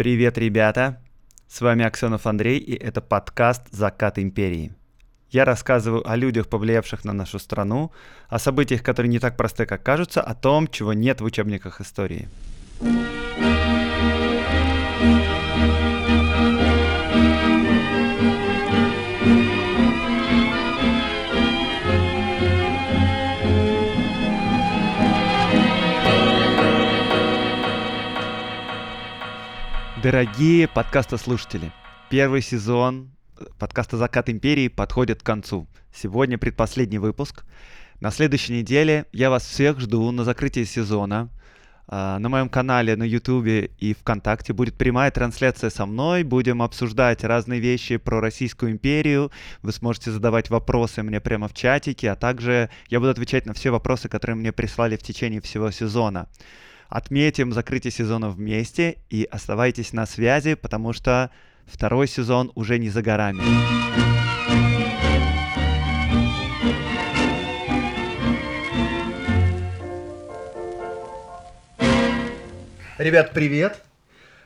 Привет, ребята! С вами Аксёнов Андрей, и это подкаст «Закат Империи». Я рассказываю о людях, повлиявших на нашу страну, о событиях, которые не так просты, как кажутся, о том, чего нет в учебниках истории. Дорогие подкастослушатели, первый сезон подкаста «Закат Империи» подходит к концу. Сегодня предпоследний выпуск. На следующей неделе я вас всех жду на закрытии сезона. На моем канале, на Ютубе и ВКонтакте будет прямая трансляция со мной. Будем обсуждать разные вещи про Российскую империю. Вы сможете задавать вопросы мне прямо в чатике, а также я буду отвечать на все вопросы, которые мне прислали в течение всего сезона. Отметим закрытие сезона вместе и оставайтесь на связи, потому что второй сезон уже не за горами. Ребят, привет!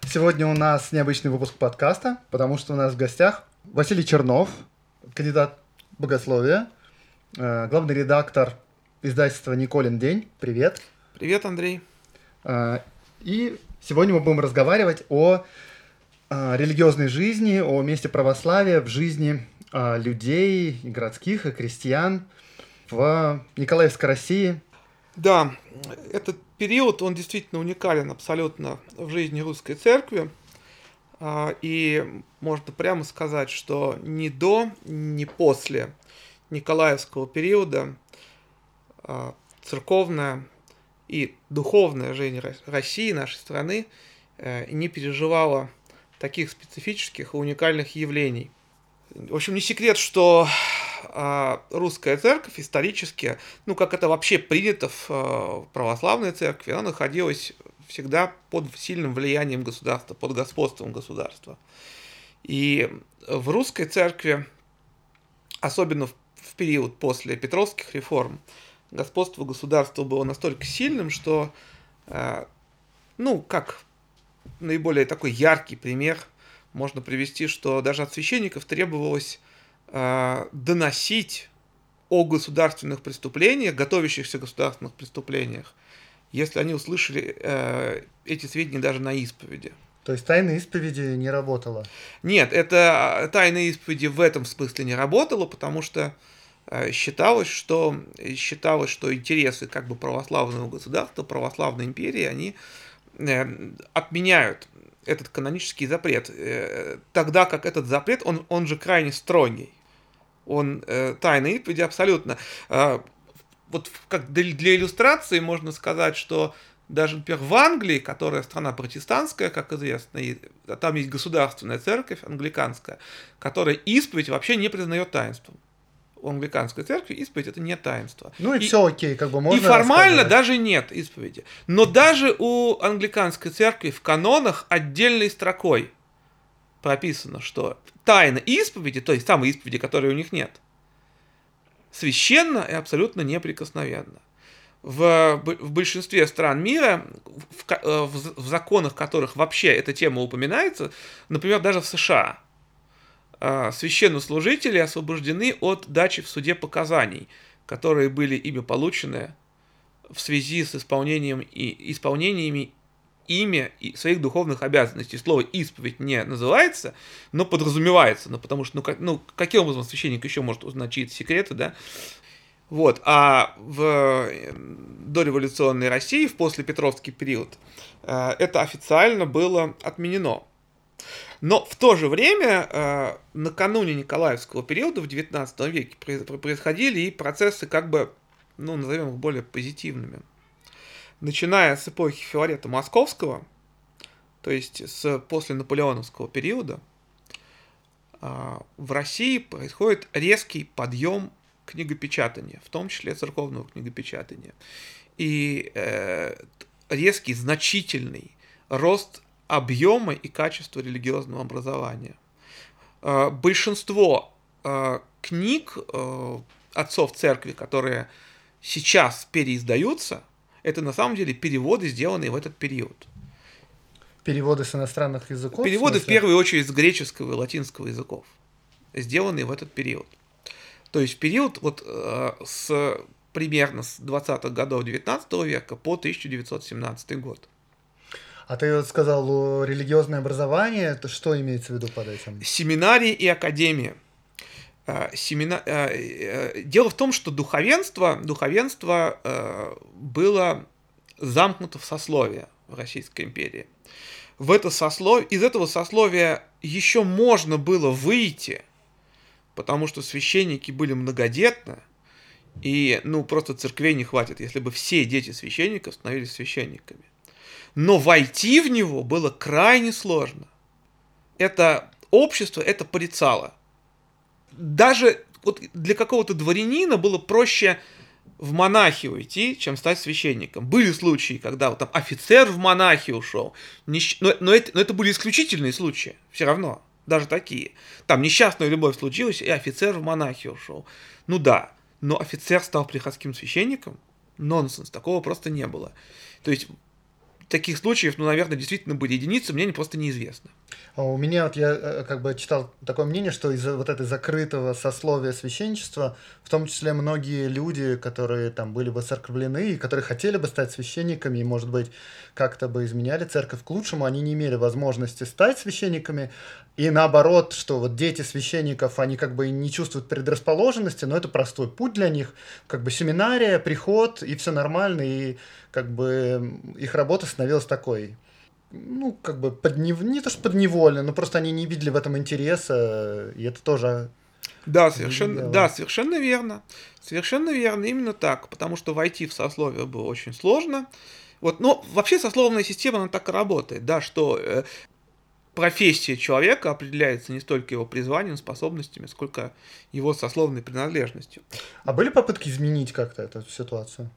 Сегодня у нас необычный выпуск подкаста, потому что у нас в гостях Василий Чернов, кандидат богословия, главный редактор издательства «Николин день». Привет! Привет, Андрей! И сегодня мы будем разговаривать о религиозной жизни, о месте православия в жизни людей, и городских, и крестьян в Николаевской России. Да, этот период, он действительно уникален абсолютно в жизни русской церкви. И можно прямо сказать, что ни до, ни после Николаевского периода церковная и духовная жизнь России, нашей страны, не переживала таких специфических и уникальных явлений. В общем, не секрет, что русская церковь исторически, как это вообще принято в православной церкви, она находилась всегда под сильным влиянием государства, под господством государства. И в русской церкви, особенно в период после Петровских реформ, господство государства было настолько сильным, что, как наиболее такой яркий пример можно привести, что даже от священников требовалось доносить о государственных преступлениях, готовящихся государственных преступлениях, если они услышали эти сведения даже на исповеди. То есть тайна исповеди не работала? Нет, это тайна исповеди в этом смысле не работала, потому что считалось, что интересы православного государства, православной империи, они отменяют этот канонический запрет, тогда как этот запрет, он же крайне строгий, он тайна исповеди абсолютно. Как для иллюстрации можно сказать, что даже, например, в Англии, которая страна протестантская, как известно, и там есть государственная церковь англиканская, которая исповедь вообще не признает таинством. В англиканской церкви исповедь — это не таинство. И все окей, можно. И формально даже нет исповеди. Но даже у англиканской церкви в канонах отдельной строкой прописано, что тайна исповеди, то есть самой исповеди, которой у них нет, священна и абсолютно неприкосновенна. В большинстве стран мира, в законах которых вообще эта тема упоминается, например, даже в США, священнослужители освобождены от дачи в суде показаний, которые были ими получены в связи с исполнениями ими и своих духовных обязанностей. Слово «исповедь» не называется, но подразумевается, потому что, каким образом священник еще может узнать чьи-то секреты, да? А в дореволюционной России, в послепетровский период, это официально было отменено. Но в то же время накануне Николаевского периода в XIX веке происходили и процессы, назовем их более позитивными. Начиная с эпохи Филарета Московского, то есть с после наполеоновского периода, в России происходит резкий подъем книгопечатания, в том числе церковного книгопечатания, и резкий, значительный рост объема и качества религиозного образования. Большинство книг отцов церкви, которые сейчас переиздаются, это на самом деле переводы, сделанные в этот период. Переводы с иностранных языков? Переводы, в первую очередь, с греческого и латинского языков, сделанные в этот период. То есть период вот примерно с 20-х годов XIX века по 1917 год. А ты вот сказал, религиозное образование, что имеется в виду под этим? Семинарии и академии. Дело в том, что духовенство было замкнуто в сословие в Российской империи. Из этого сословия еще можно было выйти, потому что священники были многодетны, и просто церквей не хватит, если бы все дети священников становились священниками. Но войти в него было крайне сложно. Это общество это порицало. Даже для какого-то дворянина было проще в монахи уйти, чем стать священником. Были случаи, когда офицер в монахи ушел, но это были исключительные случаи, все равно, даже такие. Там несчастная любовь случилась, и офицер в монахи ушел. Но офицер стал приходским священником? Нонсенс, такого просто не было. То есть таких случаев, наверное, действительно были единицы, мне просто неизвестно. У меня, я читал такое мнение, что из-за этого закрытого сословия священничества, в том числе многие люди, которые были бы церковлены, и которые хотели бы стать священниками, и, может быть, как-то бы изменяли церковь к лучшему, они не имели возможности стать священниками, и наоборот, что дети священников, они не чувствуют предрасположенности, но это простой путь для них, семинария, приход, и все нормально, и их работа становилась такой, не то что подневольно, но просто они не видели в этом интереса, и это тоже... Да, совершенно верно. Совершенно верно, именно так, потому что войти в сословие было очень сложно. Но вообще сословная система, она так и работает, что профессия человека определяется не столько его призванием, способностями, сколько его сословной принадлежностью. А были попытки изменить как-то эту ситуацию?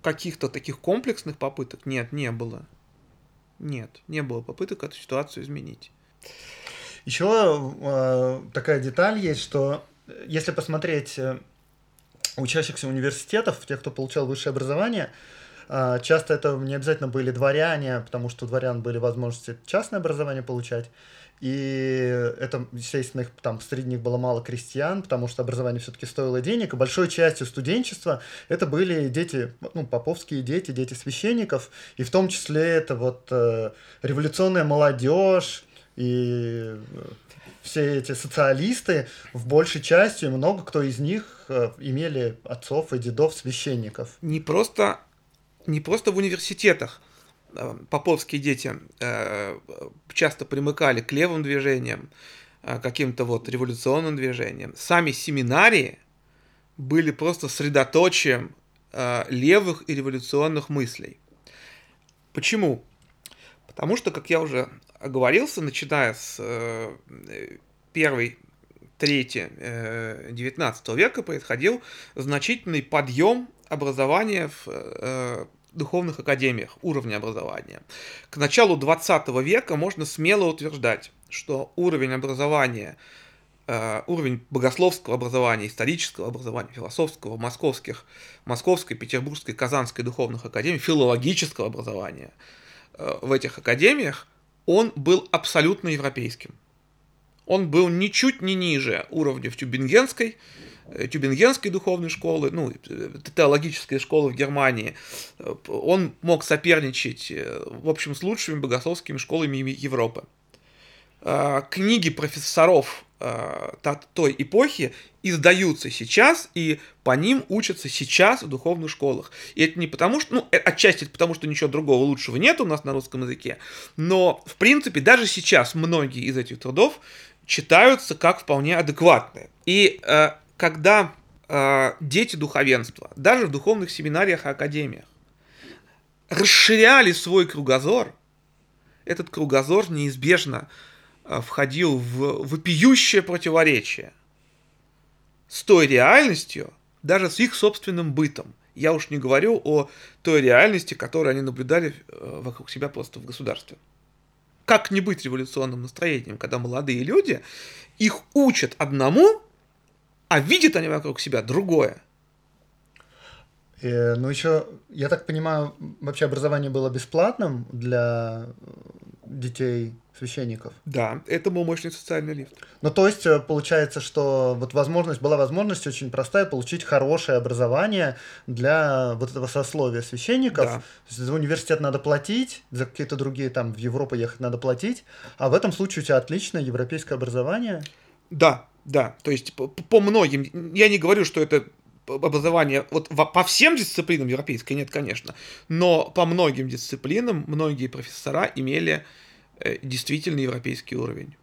Каких-то таких комплексных попыток нет, не было. Нет, не было попыток эту ситуацию изменить. Еще такая деталь есть, что если посмотреть учащихся университетов, тех, кто получал высшее образование, часто это не обязательно были дворяне, потому что у дворян были возможности частное образование получать. И это, естественно, их среди них было мало крестьян, потому что образование все-таки стоило денег, и большой частью студенчества это были дети, поповские дети, дети священников, и в том числе это революционная молодежь и все эти социалисты, в большей части много кто из них имели отцов и дедов священников. Не просто в университетах. Поповские дети часто примыкали к левым движениям, каким-то революционным движениям. Сами семинарии были просто средоточием левых и революционных мыслей. Почему? Потому что, как я уже оговорился, начиная с первой трети XIX века происходил значительный подъем образования в духовных академиях, уровня образования. К началу XX века можно смело утверждать, что уровень образования, уровень богословского образования, исторического образования, философского, московской, петербургской, казанской духовных академий, филологического образования в этих академиях, он был абсолютно европейским. Он был ничуть не ниже уровня в Тюбингенской духовной школы, теологической школы в Германии. Он мог соперничать, в общем, с лучшими богословскими школами Европы. Книги профессоров той эпохи издаются сейчас, и по ним учатся сейчас в духовных школах. И это не потому, что... отчасти это потому, что ничего другого лучшего нет у нас на русском языке, но, в принципе, даже сейчас многие из этих трудов читаются как вполне адекватные. И когда дети духовенства, даже в духовных семинариях и академиях, расширяли свой кругозор, этот кругозор неизбежно входил в вопиющее противоречие с той реальностью, даже с их собственным бытом. Я уж не говорю о той реальности, которую они наблюдали вокруг себя просто в государстве. Как не быть революционным настроением, когда молодые люди, их учат одному, а видят они вокруг себя другое? Еще, я так понимаю, вообще образование было бесплатным для детей священников. Да, это был мощный социальный лифт. Ну, то есть, получается, что вот была возможность очень простая получить хорошее образование для вот этого сословия священников. Да. То есть, за университет надо платить, за какие-то другие, там, в Европу ехать надо платить, а в этом случае у тебя отличное европейское образование. Да, да, то есть, по многим, я не говорю, что это... образование, вот по всем дисциплинам европейской нет, конечно, но по многим дисциплинам многие профессора имели действительно европейский уровень.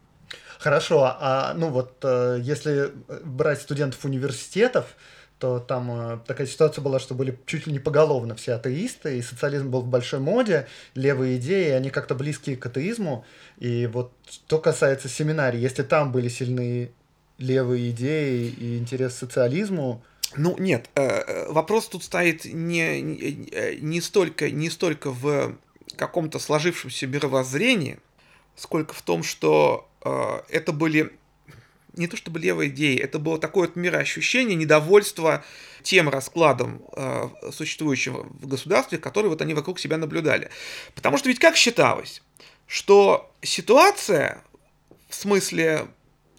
Хорошо, а ну вот если брать студентов университетов, то там такая ситуация была, что были чуть ли не поголовно все атеисты, и социализм был в большой моде, левые идеи, они как-то близки к атеизму, и вот что касается семинарий, если там были сильные левые идеи и интерес к социализму. Ну, нет, вопрос тут стоит не столько в каком-то сложившемся мировоззрении, сколько в том, что это были не то чтобы левые идеи, это было такое вот мироощущение, недовольство тем раскладом, существующим в государстве, который вот они вокруг себя наблюдали. Потому что ведь как считалось, что ситуация в смысле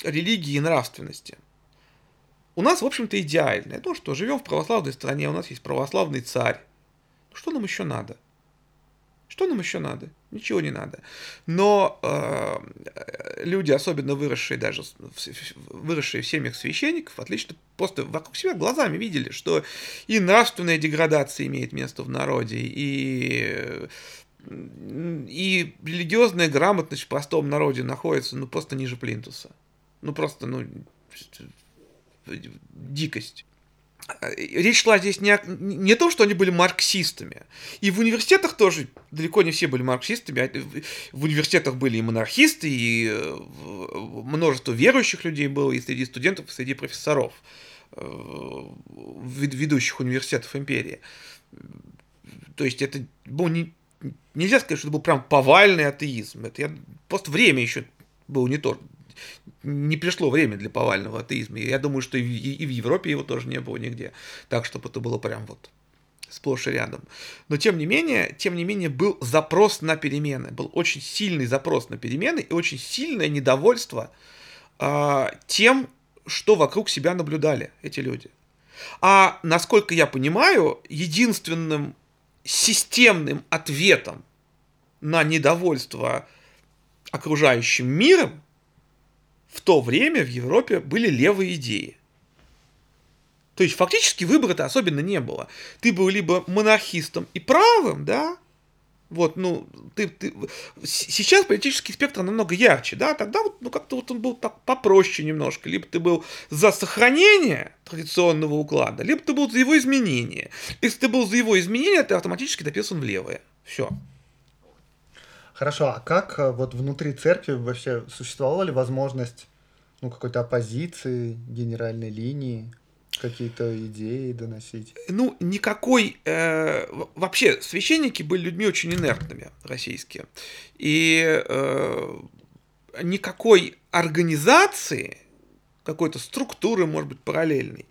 религии и нравственности у нас, в общем-то, идеальное. То, что живем в православной стране, у нас есть православный царь. Что нам еще надо? Что нам еще надо? Ничего не надо. Но люди, особенно выросшие в семьях священников, отлично просто вокруг себя глазами видели, что и нравственная деградация имеет место в народе, и религиозная грамотность в простом народе находится ну, просто ниже плинтуса. Ну, просто, ну... дикость. Речь шла здесь не о том, что они были марксистами. И в университетах тоже далеко не все были марксистами. В университетах были и монархисты, и множество верующих людей было и среди студентов, и среди профессоров ведущих университетов империи. То есть это был нельзя сказать, что это был прям повальный атеизм. Просто время еще было не то. Не пришло время для повального атеизма. Я думаю, что и в Европе его тоже не было нигде. Так, чтобы это было прям вот сплошь и рядом. Но, тем не менее, был запрос на перемены. Был очень сильный запрос на перемены и очень сильное недовольство тем, что вокруг себя наблюдали эти люди. А, насколько я понимаю, единственным системным ответом на недовольство окружающим миром в то время в Европе были левые идеи. То есть, фактически, выбора-то особенно не было. Ты был либо монархистом и правым, да? Вот, ну, ты... Сейчас политический спектр намного ярче, да? Тогда вот, ну, как-то вот он был так попроще немножко. Либо ты был за сохранение традиционного уклада, либо ты был за его изменение. Если ты был за его изменение, ты автоматически дописан в левое. Все. Хорошо, а как вот внутри церкви вообще существовала ли возможность ну, какой-то оппозиции, генеральной линии, какие-то идеи доносить? Ну, никакой... Вообще, священники были людьми очень инертными, российские. И никакой организации, какой-то структуры, может быть, параллельной,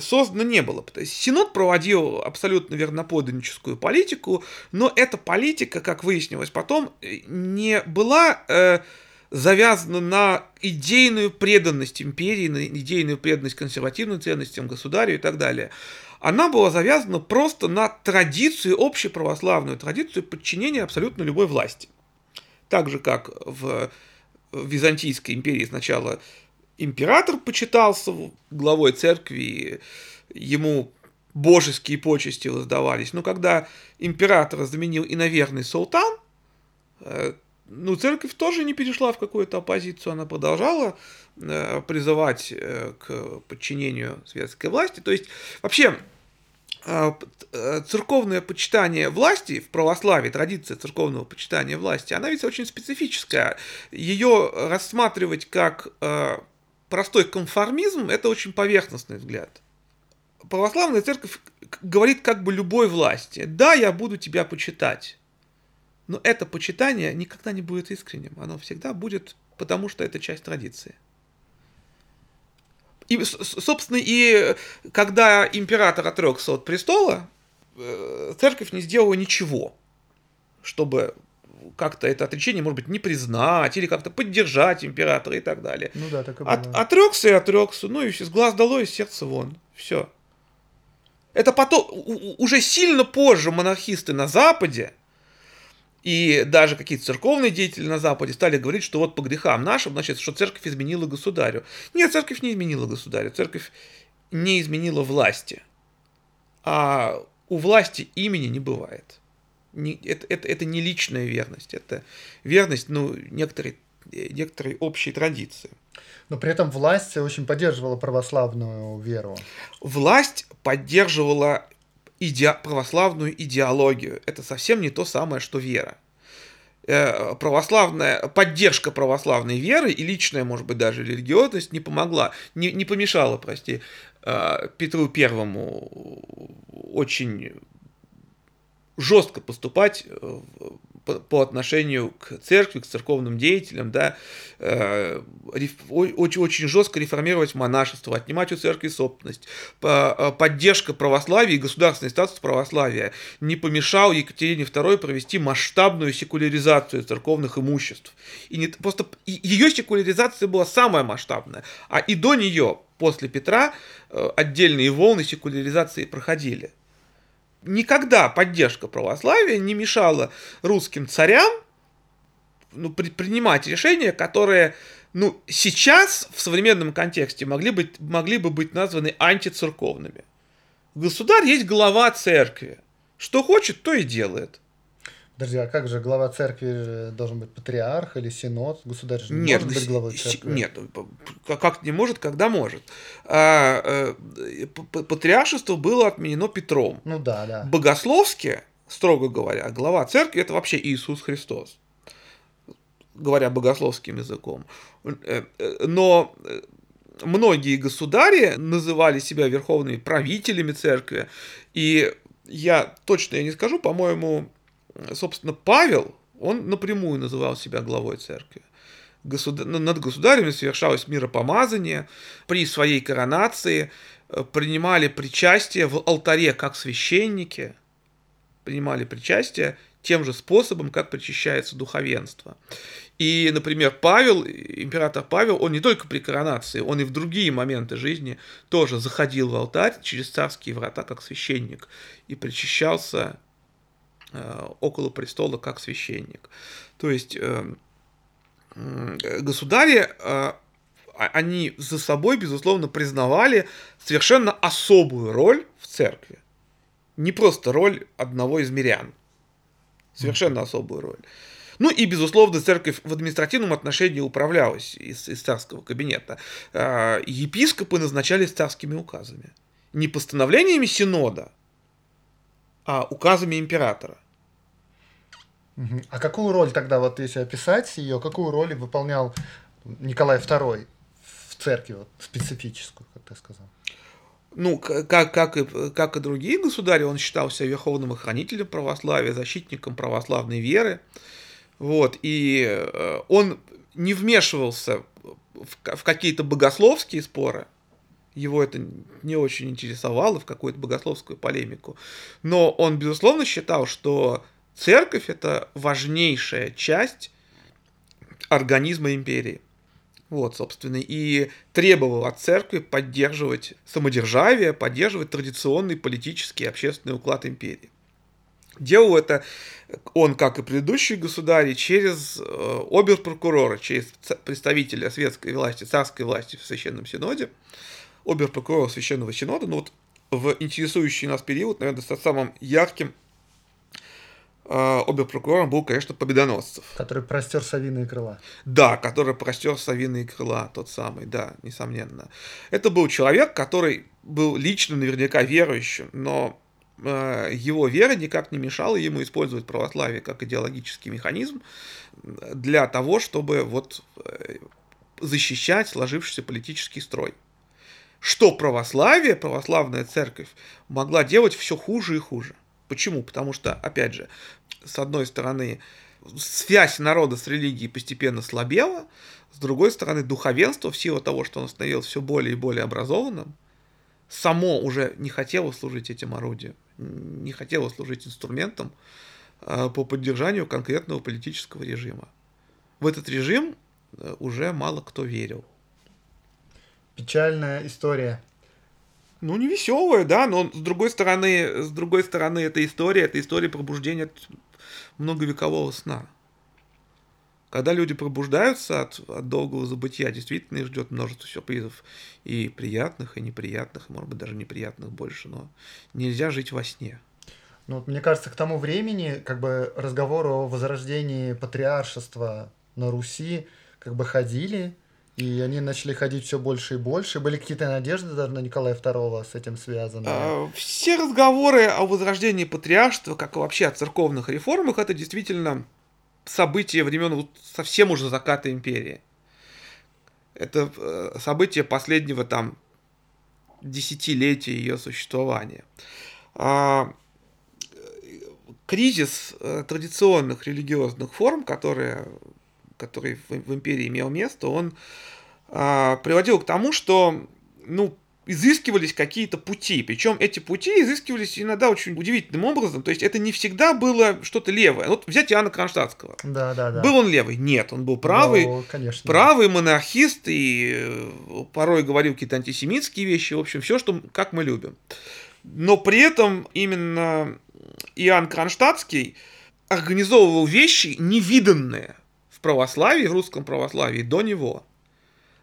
создано не было. Синод проводил абсолютно верноподданническую политику, но эта политика, как выяснилось потом, не была завязана на идейную преданность империи, на идейную преданность консервативным ценностям, государю и так далее. Она была завязана просто на традицию, общеправославную традицию подчинения абсолютно любой власти. Так же, как в Византийской империи сначала император почитался главой церкви, ему божеские почести воздавались. Но когда императора заменил иноверный султан, ну, церковь тоже не перешла в какую-то оппозицию, она продолжала призывать к подчинению светской власти. То есть, вообще, церковное почитание власти в православии, традиция церковного почитания власти, она ведь очень специфическая. Ее рассматривать как... простой конформизм – это очень поверхностный взгляд. Православная церковь говорит как бы любой власти. Да, я буду тебя почитать. Но это почитание никогда не будет искренним. Оно всегда будет, потому что это часть традиции. И, собственно, и когда император отрекся от престола, церковь не сделала ничего, чтобы как-то это отречение, может быть, не признать, или как-то поддержать императора и так далее. Ну да, так и было. Отрекся и отрекся, ну и с глаз долой, и сердце вон. Все. Это потом, уже сильно позже монархисты на Западе, и даже какие-то церковные деятели на Западе стали говорить, что вот по грехам нашим, значит, что церковь изменила государю. Нет, церковь не изменила государю, церковь не изменила власти. А у власти имени не бывает. Это не личная верность, это верность, ну, некоторой общей традиции. Но при этом власть очень поддерживала православную веру. Власть поддерживала православную идеологию. Это совсем не то самое, что вера. Поддержка православной веры и личная, может быть, даже религиозность не помогла, не помешала, прости, Петру Первому очень жестко поступать по отношению к церкви, к церковным деятелям, да, очень жестко реформировать монашество, отнимать у церкви собственность. Поддержка православия и государственный статус православия не помешал Екатерине II провести масштабную секуляризацию церковных имуществ. И не, просто ее секуляризация была самая масштабная, а и до нее, после Петра, отдельные волны секуляризации проходили. Никогда поддержка православия не мешала русским царям, ну, принимать решения, которые, ну, сейчас в современном контексте могли бы быть названы антицерковными. Государь есть глава церкви. Что хочет, то и делает. Подожди, а как же глава церкви должен быть патриарх или синод? Государь же не может быть главой церкви. Нет, как не может, когда может. Патриаршество было отменено Петром. Ну да, да. Богословски, строго говоря, глава церкви — это вообще Иисус Христос, говоря богословским языком. Но многие государи называли себя верховными правителями церкви. И я точно не скажу, по-моему... Собственно, Павел, он напрямую называл себя главой церкви. Над государями совершалось миропомазание, при своей коронации принимали причастие в алтаре, как священники, принимали причастие тем же способом, как причащается духовенство. И, например, Павел, император Павел, он не только при коронации, он и в другие моменты жизни тоже заходил в алтарь через царские врата, как священник, и причащался около престола как священник. То есть государи, они за собой, безусловно, признавали совершенно особую роль в церкви. Не просто роль одного из мирян. Совершенно особую роль. Ну и, безусловно, церковь в административном отношении управлялась из царского кабинета. Епископы назначались царскими указами. Не постановлениями синода, а указами императора. А какую роль тогда, вот если описать ее, какую роль выполнял Николай II в церкви, вот, специфическую, как ты сказал? Ну, как и другие государи, он считался верховным охранителем православия, защитником православной веры. Вот, и он не вмешивался в какие-то богословские споры. Его это не очень интересовало, в какую-то богословскую полемику. Но он, безусловно, считал, что церковь – это важнейшая часть организма империи. Вот, собственно, и требовал от церкви поддерживать самодержавие, поддерживать традиционный политический и общественный уклад империи. Делал это он, как и предыдущие государи, через оберпрокурора, через представителя светской власти, царской власти в Священном Синоде, оберпрокурора Священного Синода. Ну вот в интересующий нас период, наверное, самым ярким оберпрокурором был, конечно, Победоносцев. Который простер совиные крыла. Да, который простер совиные крыла, тот самый, да, несомненно. Это был человек, который был лично наверняка верующим, но его вера никак не мешала ему использовать православие как идеологический механизм для того, чтобы вот защищать сложившийся политический строй. Что православие, православная церковь могла делать все хуже и хуже. Почему? Потому что, опять же, с одной стороны, связь народа с религией постепенно слабела, с другой стороны, духовенство, в силу того, что оно становилось все более и более образованным, само уже не хотело служить этим орудием, не хотело служить инструментом по поддержанию конкретного политического режима. В этот режим уже мало кто верил. Печальная история. Ну, не веселая, да, но с другой стороны, это история пробуждения от многовекового сна. Когда люди пробуждаются от долгого забытия, действительно их ждет множество сюрпризов. И приятных, и неприятных, и, может быть, даже неприятных больше, но нельзя жить во сне. Ну, мне кажется, к тому времени, как бы, разговор о возрождении патриаршества на Руси, как бы, ходили, и они начали ходить все больше и больше. Были какие-то надежды даже на Николая II с этим связаны? Все разговоры о возрождении патриаршества, как и вообще о церковных реформах, это действительно события времен совсем уже заката империи. Это события последнего там десятилетия ее существования. Кризис традиционных религиозных форм, который в империи имел место, он приводил к тому, что изыскивались какие-то пути. Причем эти пути изыскивались иногда очень удивительным образом. То есть это не всегда было что-то левое. Вот взять Иоанна Кронштадтского. Да. Был он левый? Нет, он был правый. Ну, конечно. Правый монархист и порой говорил какие-то антисемитские вещи. В общем, все, как мы любим. Но при этом именно Иоанн Кронштадтский организовывал вещи невиданные в православии, в русском православии до него.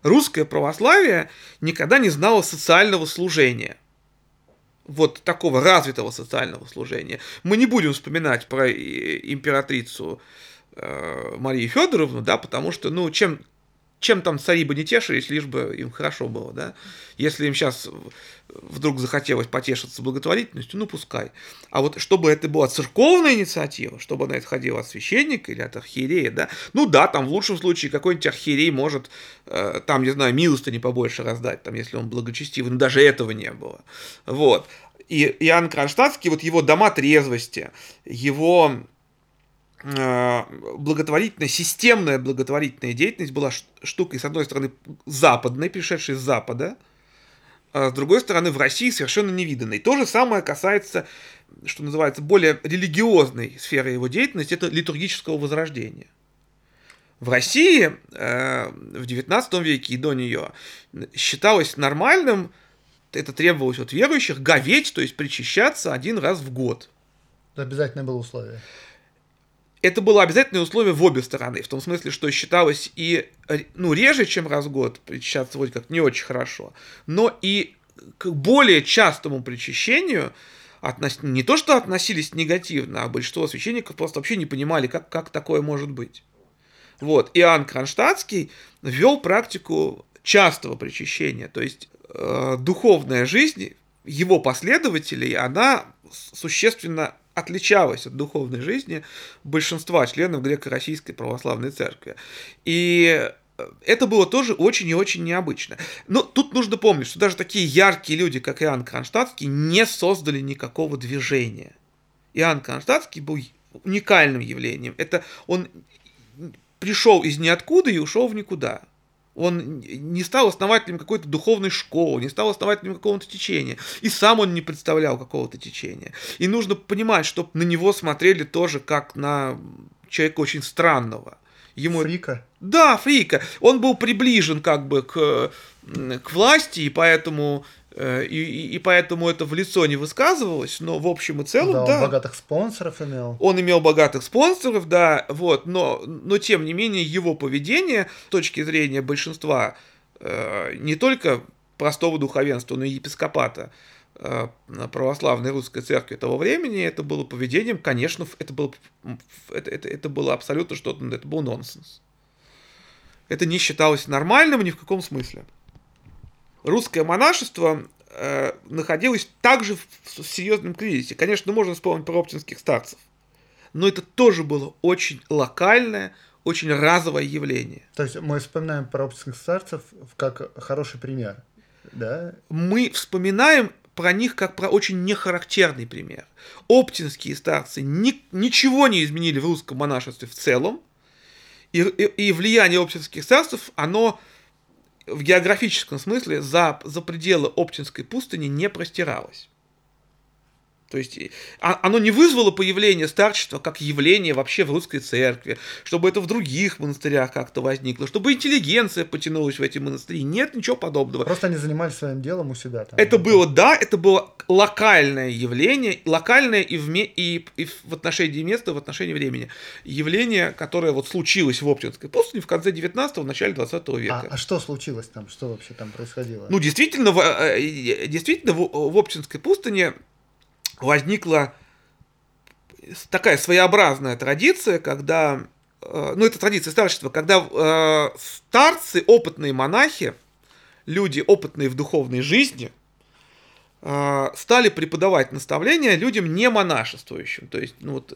Русское православие никогда не знало социального служения. Вот такого развитого социального служения. Мы не будем вспоминать про императрицу Марию Фёдоровну, да, потому что, чем там цари бы не тешились, лишь бы им хорошо было, да. Если им сейчас вдруг захотелось потешиться благотворительностью, пускай. А вот чтобы это была церковная инициатива, чтобы она исходила от священника или от архиерея, да. Там в лучшем случае какой-нибудь архиерей может, милостыни побольше раздать, если он благочестивый, но даже этого не было. Вот. И Иоанн Кронштадтский, его дома трезвости, его системная благотворительная деятельность была штукой, с одной стороны, западной, пришедшей с Запада, а с другой стороны, в России совершенно невиданной. То же самое касается, что называется, более религиозной сферы его деятельности, это литургического возрождения. В России в XIX веке и до нее считалось нормальным, это требовалось от верующих, говеть, то есть причащаться один раз в год. Это обязательное было условие. Это было обязательное условие в обе стороны, в том смысле, что считалось и реже, чем раз в год, причащаться вроде как не очень хорошо, но и к более частому причащению не то что относились негативно, а большинство священников просто вообще не понимали, как такое может быть. Вот. Иоанн Кронштадтский ввел практику частого причащения, то есть духовная жизнь его последователей, она существенно отличалась от духовной жизни большинства членов Греко-Российской Православной Церкви. И это было тоже очень и очень необычно. Но тут нужно помнить, что даже такие яркие люди, как Иоанн Кронштадтский, не создали никакого движения. Иоанн Кронштадтский был уникальным явлением. Это он пришел из ниоткуда и ушел в никуда. Он не стал основателем какой-то духовной школы, не стал основателем какого-то течения. И сам он не представлял какого-то течения. И нужно понимать, что на него смотрели тоже как на человека очень странного. Фрика? Да, фрика. Он был приближен к власти, и поэтому это в лицо не высказывалось, но в общем и целом, да. Он богатых спонсоров имел. Он имел богатых спонсоров, да, вот, но тем не менее его поведение с точки зрения большинства не только простого духовенства, но и епископата православной русской церкви того времени, это было поведением, конечно, это было абсолютно что-то, это был нонсенс. Это не считалось нормальным ни в каком смысле. Русское монашество находилось также в серьезном кризисе. Конечно, можно вспомнить про оптинских старцев, но это тоже было очень локальное, очень разовое явление. То есть мы вспоминаем про оптинских старцев как хороший пример, да? Мы вспоминаем про них как про очень нехарактерный пример. Оптинские старцы ничего не изменили в русском монашестве в целом, и влияние оптинских старцев, оно в географическом смысле за пределы Оптинской пустыни не простиралось. То есть оно не вызвало появление старчества как явление вообще в русской церкви, чтобы это в других монастырях как-то возникло, чтобы интеллигенция потянулась в эти монастыри. Нет ничего подобного. Просто они занимались своим делом у себя. Там. Это было, да, это было локальное явление, локальное и в отношении места, в отношении времени. Явление, которое вот случилось в Оптинской пустыне в конце 19-го, в начале 20 века. А что случилось там? Что вообще там происходило? Ну, действительно в Оптинской пустыне возникла такая своеобразная традиция, когда, ну, это традиция старчества, когда старцы, опытные монахи, люди, опытные в духовной жизни, стали преподавать наставления людям не монашествующим, то есть, ну, вот,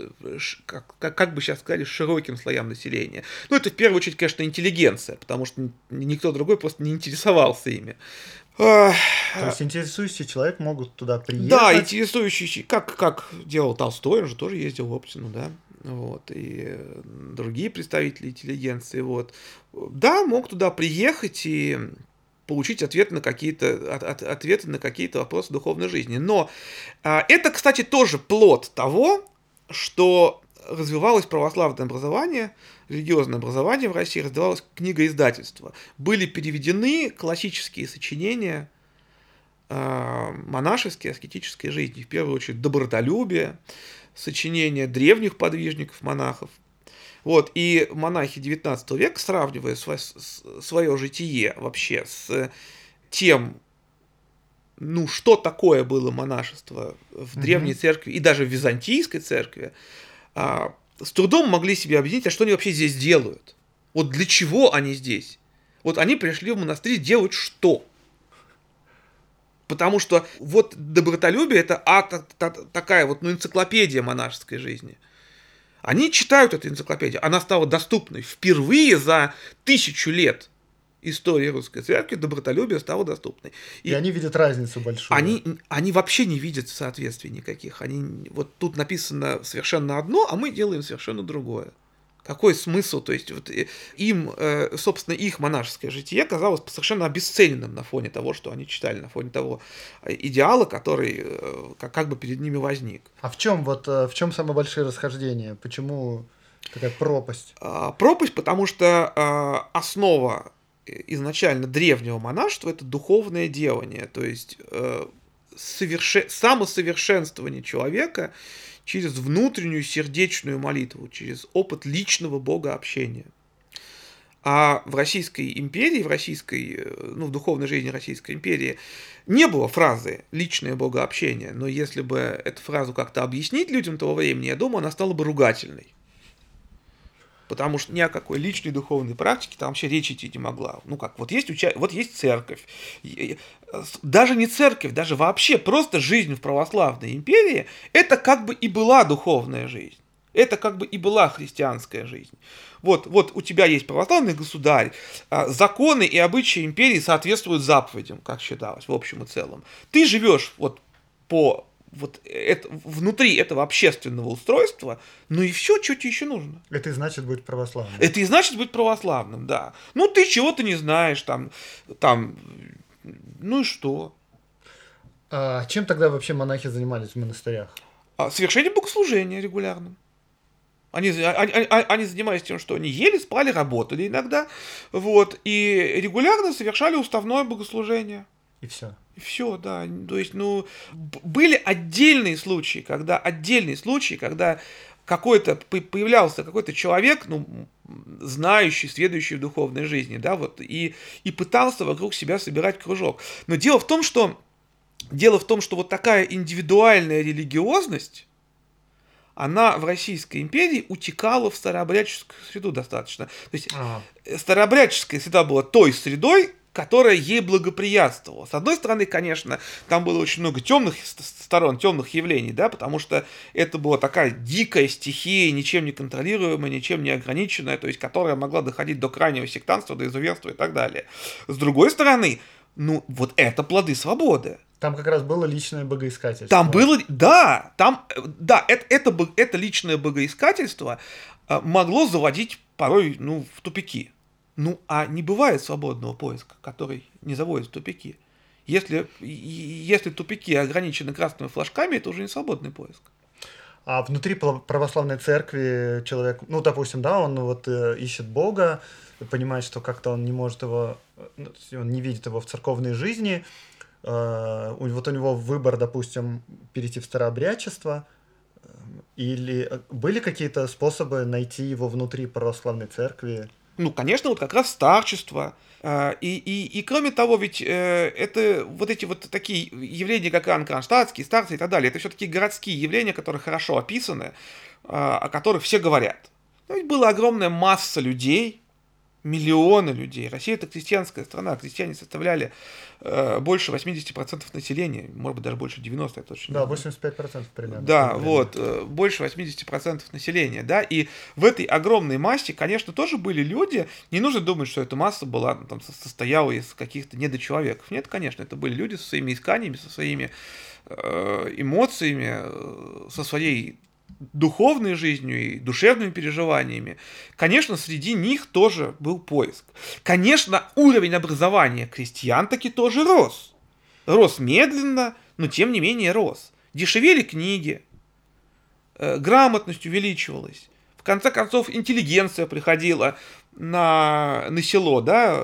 как бы сейчас сказали, широким слоям населения. Ну, это в первую очередь, конечно, интеллигенция, потому что никто другой просто не интересовался ими. То есть интересующий человек могут туда приехать. Да, интересующий, как делал Толстой, он же тоже ездил в Оптину, да, вот, и другие представители интеллигенции, вот, да, мог туда приехать и получить ответы на какие-то вопросы духовной жизни. Но это, кстати, тоже плод того, что развивалось православное образование, религиозное образование в России, развивалось книгоиздательство. Были переведены классические сочинения монашеской, аскетической жизни. В первую очередь «Добротолюбие», сочинения древних подвижников, монахов. Вот, и монахи XIX века, сравнивая свое житие вообще с тем, ну, что такое было монашество в древней церкви и даже в византийской церкви, с трудом могли себе объяснить, а что они вообще здесь делают. Вот для чего они здесь? Вот они пришли в монастырь делать что? Потому что вот «Добротолюбие» — это такая вот, ну, энциклопедия монашеской жизни. Они читают эту энциклопедию, она стала доступной. Впервые за 1000 лет истории русской церкви «Добротолюбие» стало доступной. И они видят разницу большую. Они вообще не видят соответствий никаких. Они, вот тут написано совершенно одно, а мы делаем совершенно другое. Какой смысл? То есть вот им, собственно, их монашеское житие казалось совершенно обесцененным на фоне того, что они читали, на фоне того идеала, который как бы перед ними возник. А в чем самые большие расхождения? Почему такая пропасть? Пропасть, потому что основа изначально древнего монашества — это духовное делание, то есть самосовершенствование человека через внутреннюю сердечную молитву, через опыт личного богообщения. А в Российской империи, в духовной жизни Российской империи не было фразы «личное богообщение», но если бы эту фразу как-то объяснить людям того времени, я думаю, она стала бы ругательной. Потому что ни о какой личной духовной практике там вообще речи идти не могла. Ну как, вот есть церковь. Даже не церковь, даже вообще просто жизнь в православной империи, это как бы и была духовная жизнь. Это как бы и была христианская жизнь. Вот у тебя есть православный государь, законы и обычаи империи соответствуют заповедям, как считалось, в общем и целом. Ты живешь внутри этого общественного устройства, ну и все, что тебе еще нужно. Это и значит быть православным. Да. Ну, ты чего-то не знаешь, ну и что? А чем тогда вообще монахи занимались в монастырях? Совершением богослужения регулярным. Они занимались тем, что они ели, спали, работали иногда, вот, и регулярно совершали уставное богослужение. И все. Все, да. То есть, ну, были отдельные случаи, когда появлялся какой-то человек, ну, знающий, следующий в духовной жизни, да, вот, и пытался вокруг себя собирать кружок. Но дело в том, что вот такая индивидуальная религиозность, она в Российской империи утекала в старообрядческую среду достаточно. То есть, старообрядческая среда была той средой, которая ей благоприятствовала. С одной стороны, конечно, там было очень много темных сторон, темных явлений, да, потому что это была такая дикая стихия, ничем не контролируемая, ничем не ограниченная, то есть которая могла доходить до крайнего сектантства, до изуверства и так далее. С другой стороны, ну вот это плоды свободы. Там как раз было личное богоискательство. Это личное богоискательство могло заводить порой, ну, в тупики. Ну, а не бывает свободного поиска, который не заводит в тупики. Если тупики ограничены красными флажками, это уже не свободный поиск. А внутри православной церкви человек, ну, допустим, да, он вот ищет Бога, понимает, что как-то он не может его, он не видит его в церковной жизни. Вот у него выбор, допустим, перейти в старообрядчество. Или были какие-то способы найти его внутри православной церкви? Ну, конечно, вот как раз старчество. И кроме того, ведь это вот эти вот такие явления, как Иоанн Кронштадтский, старцы и так далее, это все-таки городские явления, которые хорошо описаны, о которых все говорят. Но ведь была огромная масса людей, миллионы людей. Россия — это крестьянская страна, крестьяне составляли больше 80% населения, может быть, даже больше 90%, я точно не знаю. Да, 85% примерно. Да, вот, больше 80% населения, да, и в этой огромной массе, конечно, тоже были люди, не нужно думать, что эта масса была, ну, там, состояла из каких-то недочеловеков. Нет, конечно, это были люди со своими исканиями, со своими эмоциями, со своей духовной жизнью и душевными переживаниями. Конечно, среди них тоже был поиск. Конечно, уровень образования крестьян таки тоже рос. Рос медленно, но тем не менее рос. Дешевели книги, грамотность увеличивалась. В конце концов, интеллигенция приходила на село, да,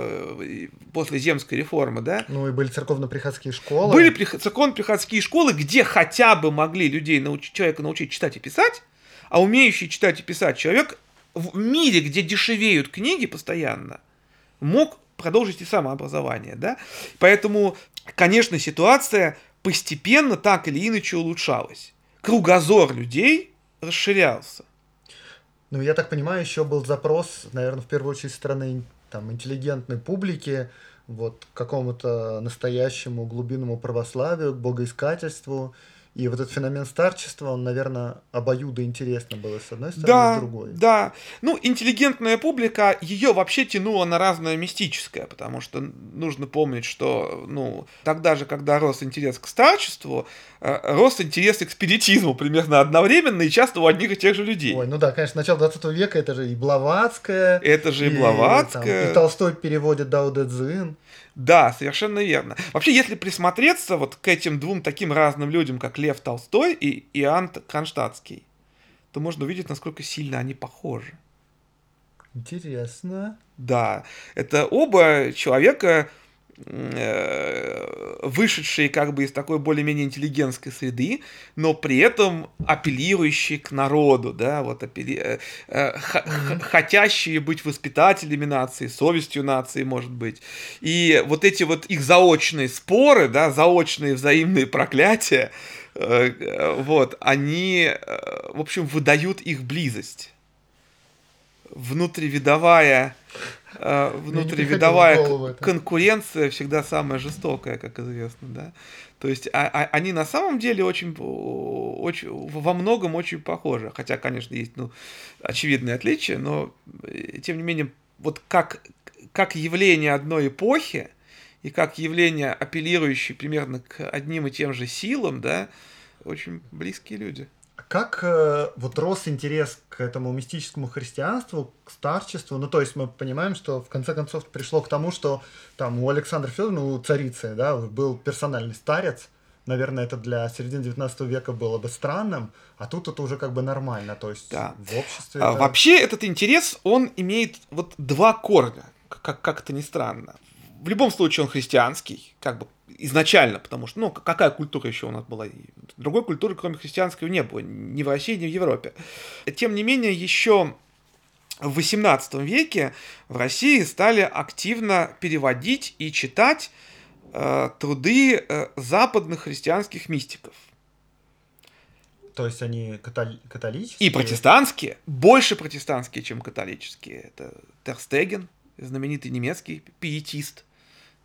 после земской реформы, да. Ну и были церковно-приходские школы. Были церковно-приходские школы, где хотя бы могли людей человека научить читать и писать, а умеющий читать и писать человек в мире, где дешевеют книги постоянно, мог продолжить и самообразование, да. Поэтому, конечно, ситуация постепенно так или иначе улучшалась. Кругозор людей расширялся. Ну, я так понимаю, еще был запрос, наверное, в первую очередь, со стороны там, интеллигентной публики, вот, к какому-то настоящему глубинному православию, к богоискательству. И вот этот феномен старчества, он, наверное, обоюдо интересно было с одной стороны, да, с другой. Да, ну, интеллигентная публика, ее вообще тянуло на разное мистическое, потому что нужно помнить, что, ну, тогда же, когда рос интерес к старчеству, рос интерес к спиритизму примерно одновременно и часто у одних и тех же людей. Ой, ну да, конечно, начало 20 века, это же и Блаватская. Это же и Блаватская. Там, и Толстой переводит Дао Дэ Цзин. Да, совершенно верно. Вообще, если присмотреться вот к этим двум таким разным людям, как Лев Толстой и Иоанн Кронштадтский, то можно увидеть, насколько сильно они похожи. Интересно. Да, это оба человека, вышедшие как бы из такой более-менее интеллигентской среды, но при этом апеллирующие к народу, да, вот хотящие быть воспитателями нации, совестью нации, может быть. И вот эти вот их заочные споры, да, заочные взаимные проклятия, вот, они, в общем, выдают их близость. Внутривидовая конкуренция всегда самая жестокая, как известно, да. То есть они на самом деле очень, во многом очень похожи. Хотя, конечно, есть, ну, очевидные отличия, но тем не менее, вот как явление одной эпохи и как явление, апеллирующее примерно к одним и тем же силам, да, очень близкие люди. Как вот рос интерес к этому мистическому христианству, к старчеству? Ну, то есть мы понимаем, что в конце концов пришло к тому, что там у Александры Фёдоровны, у царицы, да, был персональный старец. Наверное, это для середины 19 века было бы странным, а тут это уже как бы нормально, то есть да. В обществе... Да. Вообще этот интерес, он имеет вот два корня, как это ни странно. В любом случае он христианский, как бы изначально, потому что, ну, какая культура еще у нас была? Другой культуры, кроме христианской, не было, ни в России, ни в Европе. Тем не менее, еще в XVIII веке в России стали активно переводить и читать труды западных христианских мистиков. То есть они католические? И протестантские, больше протестантские, чем католические. Это Терстеген, знаменитый немецкий пиетист.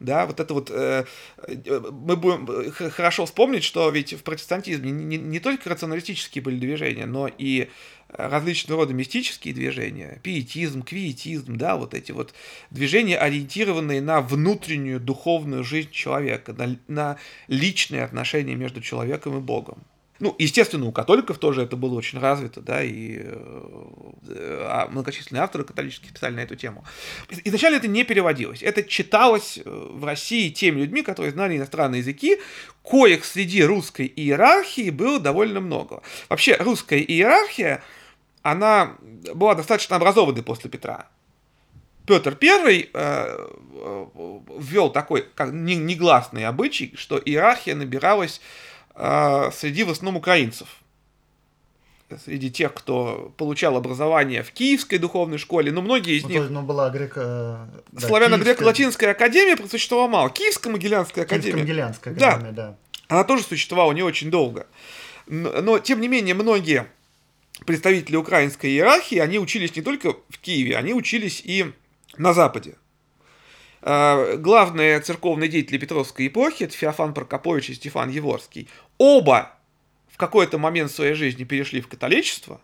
Да, вот это вот мы будем хорошо вспомнить, что ведь в протестантизме не только рационалистические были движения, но и различного рода мистические движения, пиетизм, квиетизм, да, вот эти вот движения, ориентированные на внутреннюю духовную жизнь человека, на личные отношения между человеком и Богом. Ну, естественно, у католиков тоже это было очень развито, да, и многочисленные авторы католические писали на эту тему. Изначально это не переводилось, это читалось в России теми людьми, которые знали иностранные языки, коих среди русской иерархии было довольно много. Вообще, русская иерархия, она была достаточно образованной после Петра. Петр I ввел такой как негласный обычай, что иерархия набиралась среди в основном украинцев. Среди тех, кто получал образование в Киевской духовной школе, но многие из них... Ну, была славяно-греко-латинская академия просуществовала мало. Киевско-Могилянская академия. Киевско-Могилянская академия, да. Она тоже существовала не очень долго. Но, тем не менее, многие представители украинской иерархии, они учились не только в Киеве, они учились и на Западе. Главные церковные деятели Петровской эпохи, это Феофан Прокопович и Стефан Яворский, оба в какой-то момент своей жизни перешли в католичество,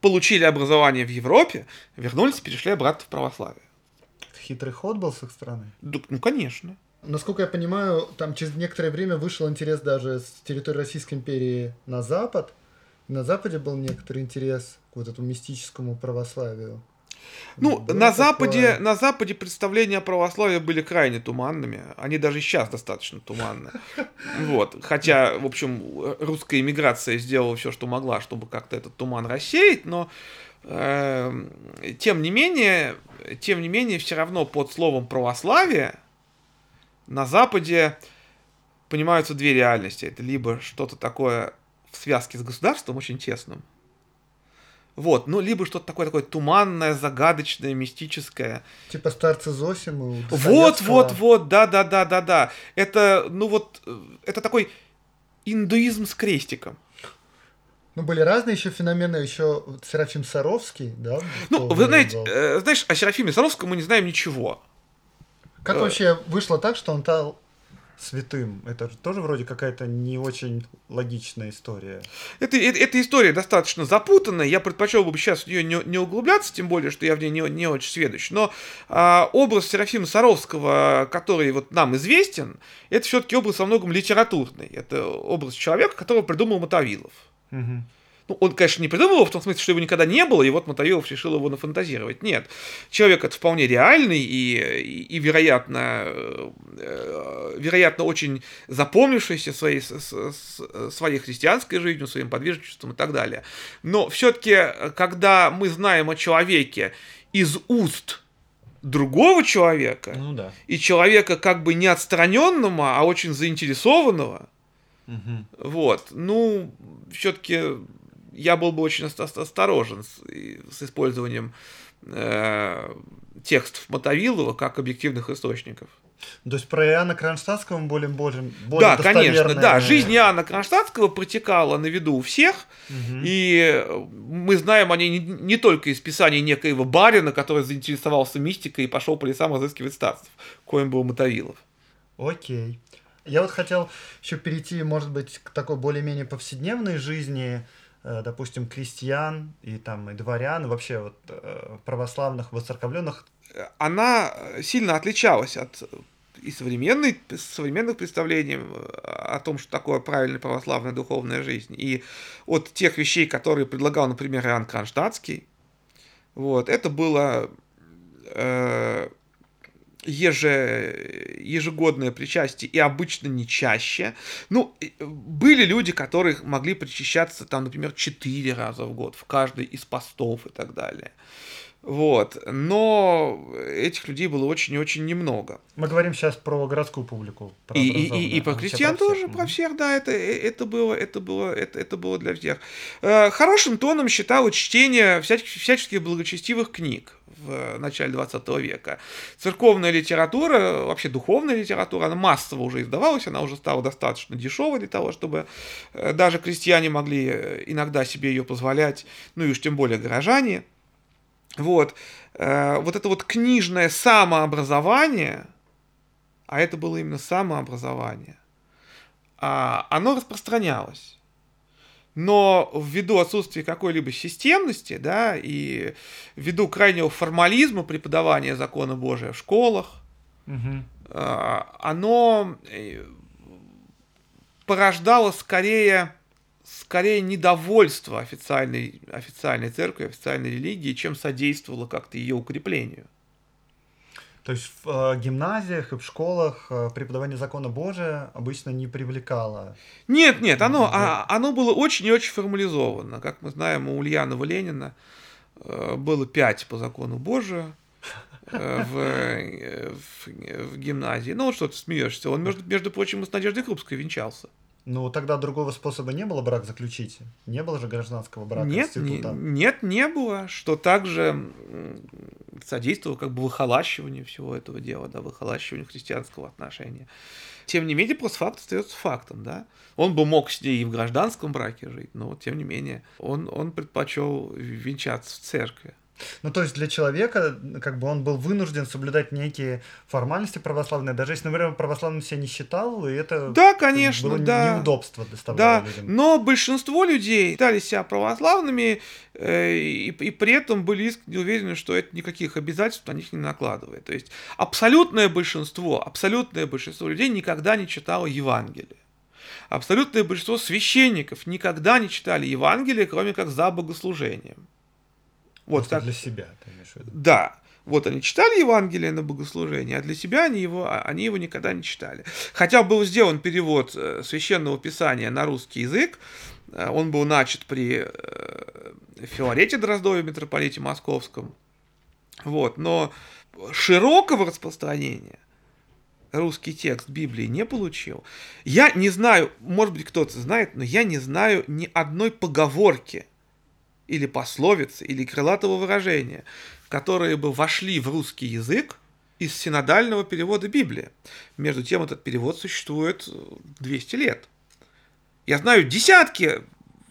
получили образование в Европе, вернулись, перешли обратно в православие. Хитрый ход был с их стороны? Ну, конечно. Насколько я понимаю, там через некоторое время вышел интерес даже с территории Российской империи на Запад. На Западе был некоторый интерес к вот этому мистическому православию. Ну, на Западе представления о православии были крайне туманными. Они даже сейчас достаточно туманны. Вот. Хотя, в общем, русская эмиграция сделала все, что могла, чтобы как-то этот туман рассеять, но тем не менее, все равно под словом православие на Западе понимаются две реальности. Это либо что-то такое в связке с государством очень тесным. Вот, ну, либо что-то такое туманное, загадочное, мистическое. Типа старцы Зосимы. Вот, да. Это такой индуизм с крестиком. Ну, были разные еще феномены, еще Серафим Саровский, да? Ну, вы знаете, о Серафиме Саровском мы не знаем ничего. Как вообще вышло так, что он стал святым? Это тоже вроде какая-то не очень логичная история. Эта история достаточно запутанная. Я предпочел бы сейчас в нее не углубляться, тем более, что я в ней не очень сведущ. Но образ Серафима Саровского, который вот нам известен, это все-таки образ во многом литературный. Это образ человека, которого придумал Мотовилов. Угу. Ну, он, конечно, не придумал его в том смысле, что его никогда не было, и вот Мотовилов решил его нафантазировать. Нет, человек это вполне реальный и вероятно, очень запомнившийся своей христианской жизнью, своим подвижничеством и так далее. Но все-таки, когда мы знаем о человеке из уст другого человека, ну, да. И человека как бы не отстраненного, а очень заинтересованного, угу. Вот, ну, все-таки... Я был бы очень осторожен с использованием текстов Мотовилова как объективных источников. То есть про Иоанна Кронштадтского мы более достоверные... Да, конечно, да. Жизнь Иоанна Кронштадтского протекала на виду у всех, угу. И мы знаем о ней не только из писаний некоего барина, который заинтересовался мистикой и пошел по лесам разыскивать старцев, коим был Мотовилов. Окей. Я вот хотел еще перейти, может быть, к такой более-менее повседневной жизни... допустим, крестьян и дворян, вообще вот православных, воцерковленных. Она сильно отличалась от и современных представлений о том, что такое правильная православная духовная жизнь, и от тех вещей, которые предлагал, например, Иоанн Кронштадтский. Вот, это было ежегодное причастие, и обычно не чаще. Ну, были люди, которые могли причащаться, например, 4 раза в год, в каждый из постов и так далее. Вот. Но этих людей было очень и очень немного. Мы говорим сейчас про городскую публику. Про и про крестьян тоже, про всех, да, это было для всех. Хорошим тоном считалось чтение всяческих благочестивых книг в начале 20 века. Церковная литература, вообще духовная литература, она массово уже издавалась, она уже стала достаточно дешевой для того, чтобы даже крестьяне могли иногда себе ее позволять, ну и уж тем более горожане. Вот. Вот это вот книжное самообразование, а это было именно самообразование, оно распространялось. Но ввиду отсутствия какой-либо системности, да, и ввиду крайнего формализма преподавания закона Божия в школах, угу. Оно порождало скорее скорее недовольство официальной церкви, официальной религии, чем содействовало как-то ее укреплению. То есть в гимназиях и в школах преподавание закона Божия обычно не привлекало? Нет, оно было очень и очень формализовано. Как мы знаем, у Ульянова Ленина было 5 по закону Божию в гимназии. Ну, что ты смеешься? Он, между прочим, с Надеждой Крупской венчался. Ну, тогда другого способа не было брак заключить? Не было же гражданского брака, института? Нет, не было, что также содействовало как бы выхолащиванию всего этого дела, да, выхолащиванию христианского отношения. Тем не менее, просто факт остается фактом, да. Он бы мог с ней и в гражданском браке жить, но тем не менее он предпочел венчаться в церкви. Ну, то есть для человека, как бы он был вынужден соблюдать некие формальности православные, даже если, например, православным себя не считал, и это было неудобство доставляло людям. Но большинство людей считали себя православными, и при этом были искренне уверены, что это никаких обязательств на них не накладывает. То есть абсолютное большинство людей никогда не читало Евангелие. Абсолютное большинство священников никогда не читали Евангелие, кроме как за богослужением. Вот так. Для себя, ты имеешь в виду? Да. Вот они читали Евангелие на богослужении, а для себя они его никогда не читали. Хотя был сделан перевод Священного Писания на русский язык, он был начат при Филарете Дроздове, митрополите московском. Вот. Но широкого распространения русский текст Библии не получил. Я не знаю, может быть, кто-то знает, но я не знаю ни одной поговорки, или пословицы, или крылатого выражения, которые бы вошли в русский язык из синодального перевода Библии. Между тем, этот перевод существует 200 лет. Я знаю десятки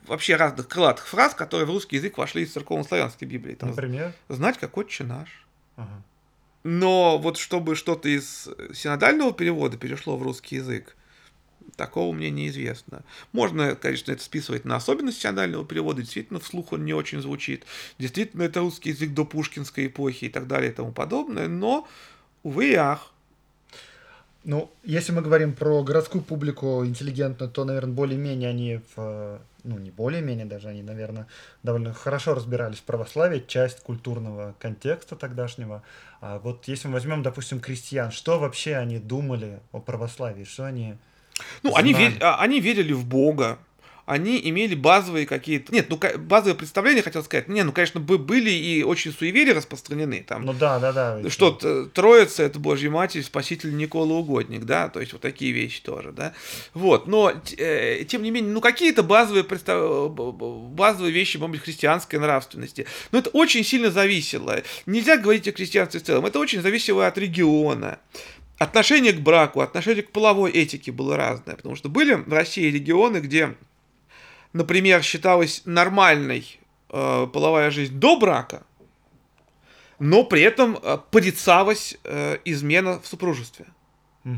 вообще разных крылатых фраз, которые в русский язык вошли из церковнославянской Библии. Там, например? «Знать, как Отче наш». Ага. Но вот чтобы что-то из синодального перевода перешло в русский язык, такого мне неизвестно. Можно, конечно, это списывать на особенности синодального перевода. Действительно, вслух он не очень звучит. Действительно, это русский язык до пушкинской эпохи и так далее и тому подобное. Но, увы и ах. Ну, если мы говорим про городскую публику интеллигентную, то, наверное, более-менее они... не более-менее даже, они, наверное, довольно хорошо разбирались в православии, часть культурного контекста тогдашнего. А вот если мы возьмем, допустим, крестьян, что вообще они думали о православии? Что они... они верили в Бога, они имели базовые какие-то... Нет, базовые представления, хотел сказать. Конечно, были и очень суеверия распространены. Там, что Троица — это Божья Матерь, Спаситель Никола Угодник, да, то есть вот такие вещи тоже, да. Вот, но, тем не менее, какие-то базовые вещи, может быть, христианской нравственности. Но это очень сильно зависело. Нельзя говорить о христианстве в целом. Это очень зависело от региона. Отношение к браку, отношение к половой этике было разное, потому что были в России регионы, где, например, считалась нормальной половая жизнь до брака, но при этом порицалась измена в супружестве. Угу.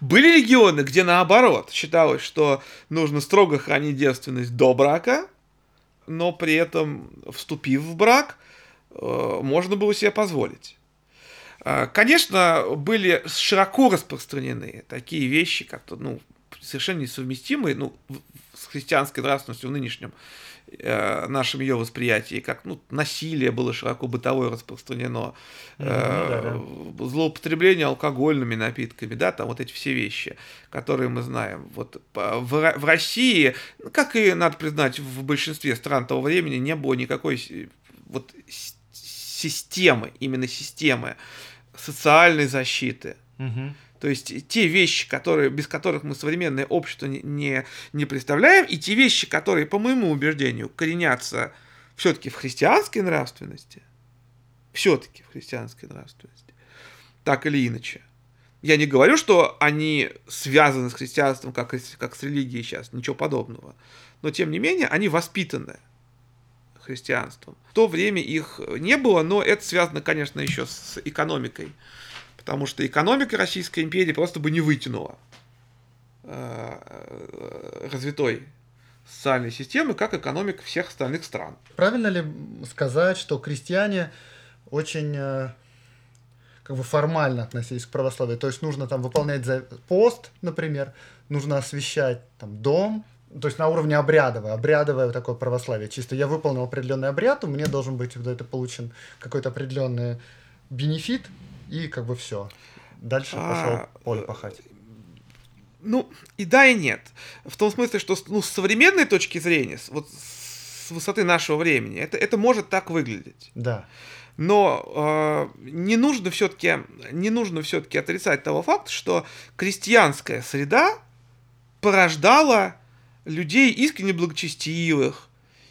Были регионы, где наоборот считалось, что нужно строго хранить девственность до брака, но при этом, вступив в брак, можно было себе позволить. Конечно, были широко распространены такие вещи, как-то, совершенно несовместимые, с христианской нравственностью в нынешнем нашем ее восприятии, как, насилие было широко бытовое распространено, злоупотребление алкогольными напитками, да, там вот эти все вещи, которые мы знаем. Вот в России, как и, надо признать, в большинстве стран того времени не было никакой системы социальной защиты. Угу. То есть те вещи, без которых мы современное общество не представляем, и те вещи, которые, по моему убеждению, коренятся все-таки в христианской нравственности, так или иначе. Я не говорю, что они связаны с христианством, как с религией сейчас, ничего подобного. Но, тем не менее, они воспитаны христианством. В то время их не было, но это связано, конечно, еще с экономикой, потому что экономика Российской империи просто бы не вытянула развитой социальной системы, как экономика всех остальных стран. Правильно ли сказать, что крестьяне очень формально относились к православию? То есть нужно там выполнять пост, например, нужно освящать там дом, То есть на уровне обрядовое такое православие. Чисто я выполнил определенный обряд, у меня должен быть за это получен какой-то определенный бенефит, и как бы все. Дальше пошел поле пахать. Ну, и да, и нет. В том смысле, что с современной точки зрения, вот с высоты нашего времени, это может так выглядеть. Да. Но не нужно все-таки отрицать того факта, что крестьянская среда порождала людей искренне благочестивых,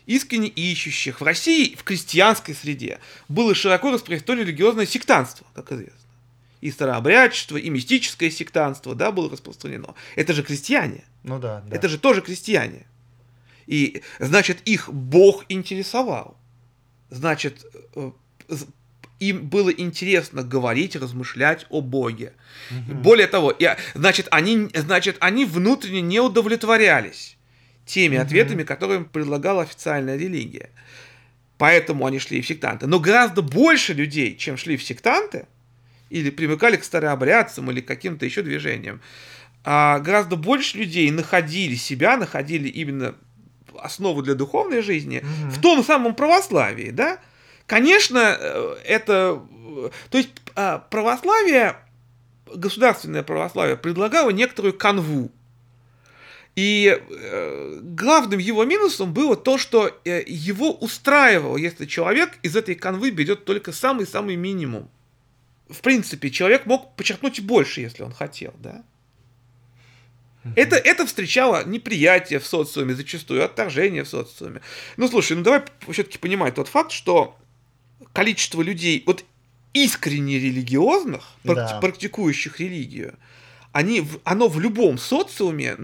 искренне ищущих. В России, в крестьянской среде, было широко распространено религиозное сектантство, как известно. И старообрядчество, и мистическое сектантство, да, было распространено. Это же крестьяне. Ну да, да. Это же тоже крестьяне. И, значит, их Бог интересовал. Значит, им было интересно говорить, размышлять о Боге. Угу. Более того, они внутренне не удовлетворялись теми ответами, которые им предлагала официальная религия. Поэтому они шли в сектанты. Но гораздо больше людей, чем шли в сектанты, или примыкали к старообрядцам, или к каким-то еще движениям, гораздо больше людей находили именно основу для духовной жизни в том самом православии, да? Конечно, это... То есть православие, государственное православие предлагало некоторую канву. И главным его минусом было то, что его устраивало, если человек из этой канвы берет только самый-самый минимум. В принципе, человек мог почерпнуть и больше, если он хотел, да? Это встречало неприятие в социуме, зачастую отторжение в социуме. Ну, слушай, давай все-таки понимать тот факт, что количество людей, вот искренне религиозных, да, практикующих религию, оно в любом социуме,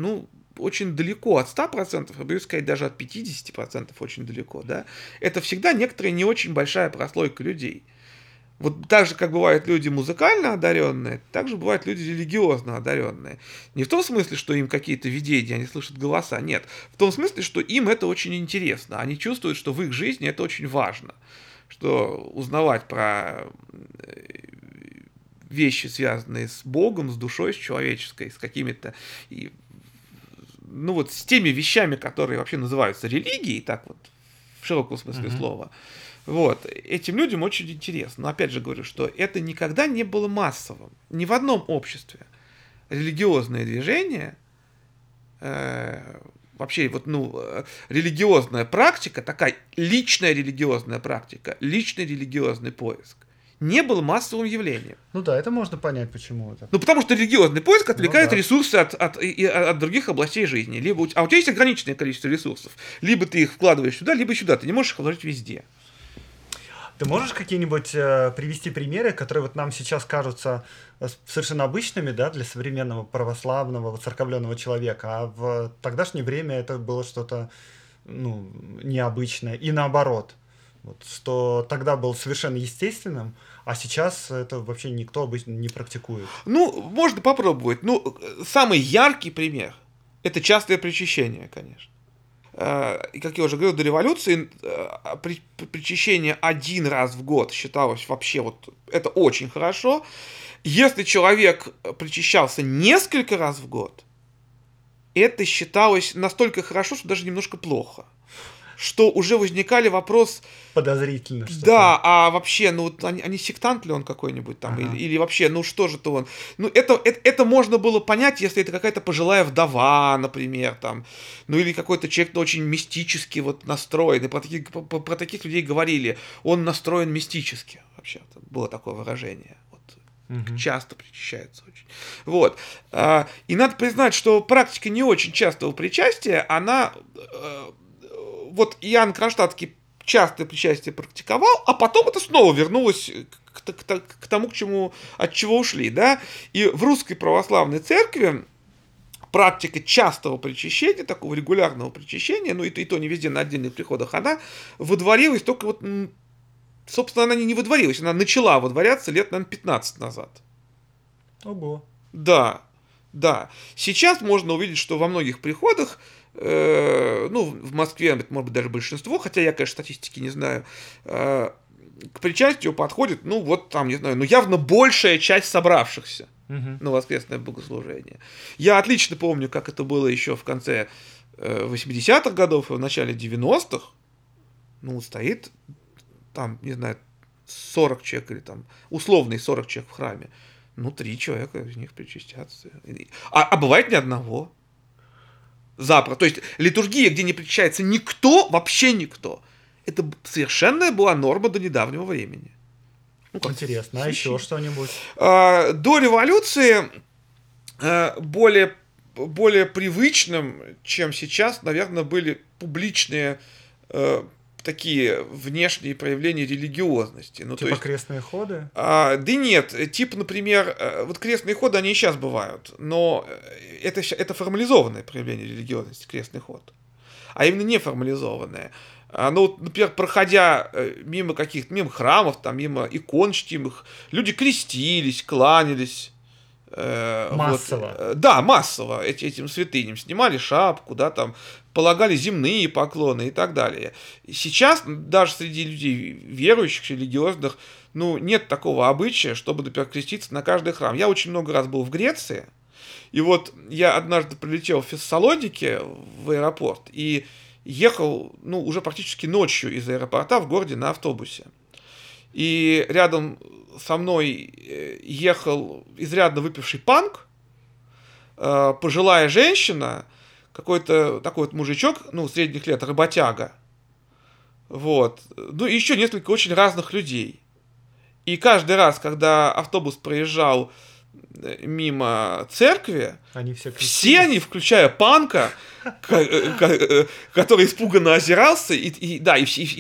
очень далеко от 100%, я боюсь сказать, даже от 50% очень далеко, да, это всегда некоторая не очень большая прослойка людей. Вот так же, как бывают люди музыкально одаренные, так же бывают люди религиозно одаренные. Не в том смысле, что им какие-то видения, они слышат голоса, нет. В том смысле, что им это очень интересно. Они чувствуют, что в их жизни это очень важно. Что узнавать про вещи, связанные с Богом, с душой, с человеческой, с какими-то... с теми вещами, которые вообще называются религией, так вот, в широком смысле слова. Вот. Этим людям очень интересно. Но опять же говорю, что это никогда не было массовым. Ни в одном обществе религиозное движение, религиозная практика, такая личная религиозная практика, личный религиозный поиск, не был массовым явлением. Ну да, это можно понять, почему это. Потому что религиозный поиск отвлекает ресурсы от других областей жизни. А у тебя есть ограниченное количество ресурсов. Либо ты их вкладываешь сюда, либо сюда. Ты не можешь их вложить везде. Ты можешь какие-нибудь привести примеры, которые вот нам сейчас кажутся совершенно обычными, да, для современного православного, церковленного человека, а в тогдашнее время это было что-то необычное, и наоборот, вот, что тогда было совершенно естественным, а сейчас это вообще никто обычно не практикует. Можно попробовать. Самый яркий пример – это частое причащение, конечно. И, как я уже говорил, до революции причащение один раз в год считалось вообще это очень хорошо. Если человек причащался несколько раз в год, это считалось настолько хорошо, что даже немножко плохо. Что уже возникали вопрос... Подозрительно. Что-то. Да, а вообще, они сектант ли он какой-нибудь там? Ага. Или вообще, что же то он? Это можно было понять, если это какая-то пожилая вдова, например, там. Или какой-то человек очень мистически настроен. И про таких людей говорили. Он настроен мистически. Вообще, было такое выражение. Часто причащается очень. И надо признать, что практика не очень частого причастия, она... Иоанн Кронштадтский частое причастие практиковал, а потом это снова вернулось к тому, от чего ушли, да? И в русской православной церкви практика частого причащения, такого регулярного причащения, и то не везде, на отдельных приходах, она выдворилась только собственно, она не выдворилась, она начала выдворяться лет, наверное, 15 назад. Ого. Да, да. Сейчас можно увидеть, что во многих приходах в Москве, может быть, даже большинство, хотя я, конечно, статистики не знаю, к причастию подходит, явно большая часть собравшихся на воскресное богослужение. Я отлично помню, как это было еще в конце 80-х годов и в начале 90-х, ну, стоит там, не знаю, 40 человек или там условные 40 человек в храме. Ну, 3 человека из них причастятся. А бывает ни одного. Запросто. То есть литургия, где не причащается никто, вообще никто. Это совершенно была норма до недавнего времени. Ну, интересно, а еще что-нибудь? До революции более привычным, чем сейчас, наверное, были публичные такие внешние проявления религиозности. Ну, типа то есть, крестные ходы? Да нет, типа, например, вот крестные ходы, они и сейчас бывают, но это формализованное проявление религиозности, крестный ход, а именно неформализованное. Ну, например, проходя мимо каких-то, мимо храмов, там, мимо икон чтимых, люди крестились, кланялись. Массово. Вот, да, массово этим святыням. Снимали шапку, да, там, полагали земные поклоны и так далее. Сейчас даже среди людей верующих, религиозных, ну, нет такого обычая, чтобы, например, креститься на каждый храм. Я очень много раз был в Греции, и вот я однажды прилетел в Фессалоники в аэропорт и ехал, ну, уже практически ночью из аэропорта в городе на автобусе. И рядом со мной ехал изрядно выпивший панк, пожилая женщина, какой-то такой вот мужичок, ну, средних лет, работяга. Вот. Ну, и еще несколько очень разных людей. И каждый раз, когда автобус проезжал мимо церкви, они все они, включая панка, который испуганно озирался, и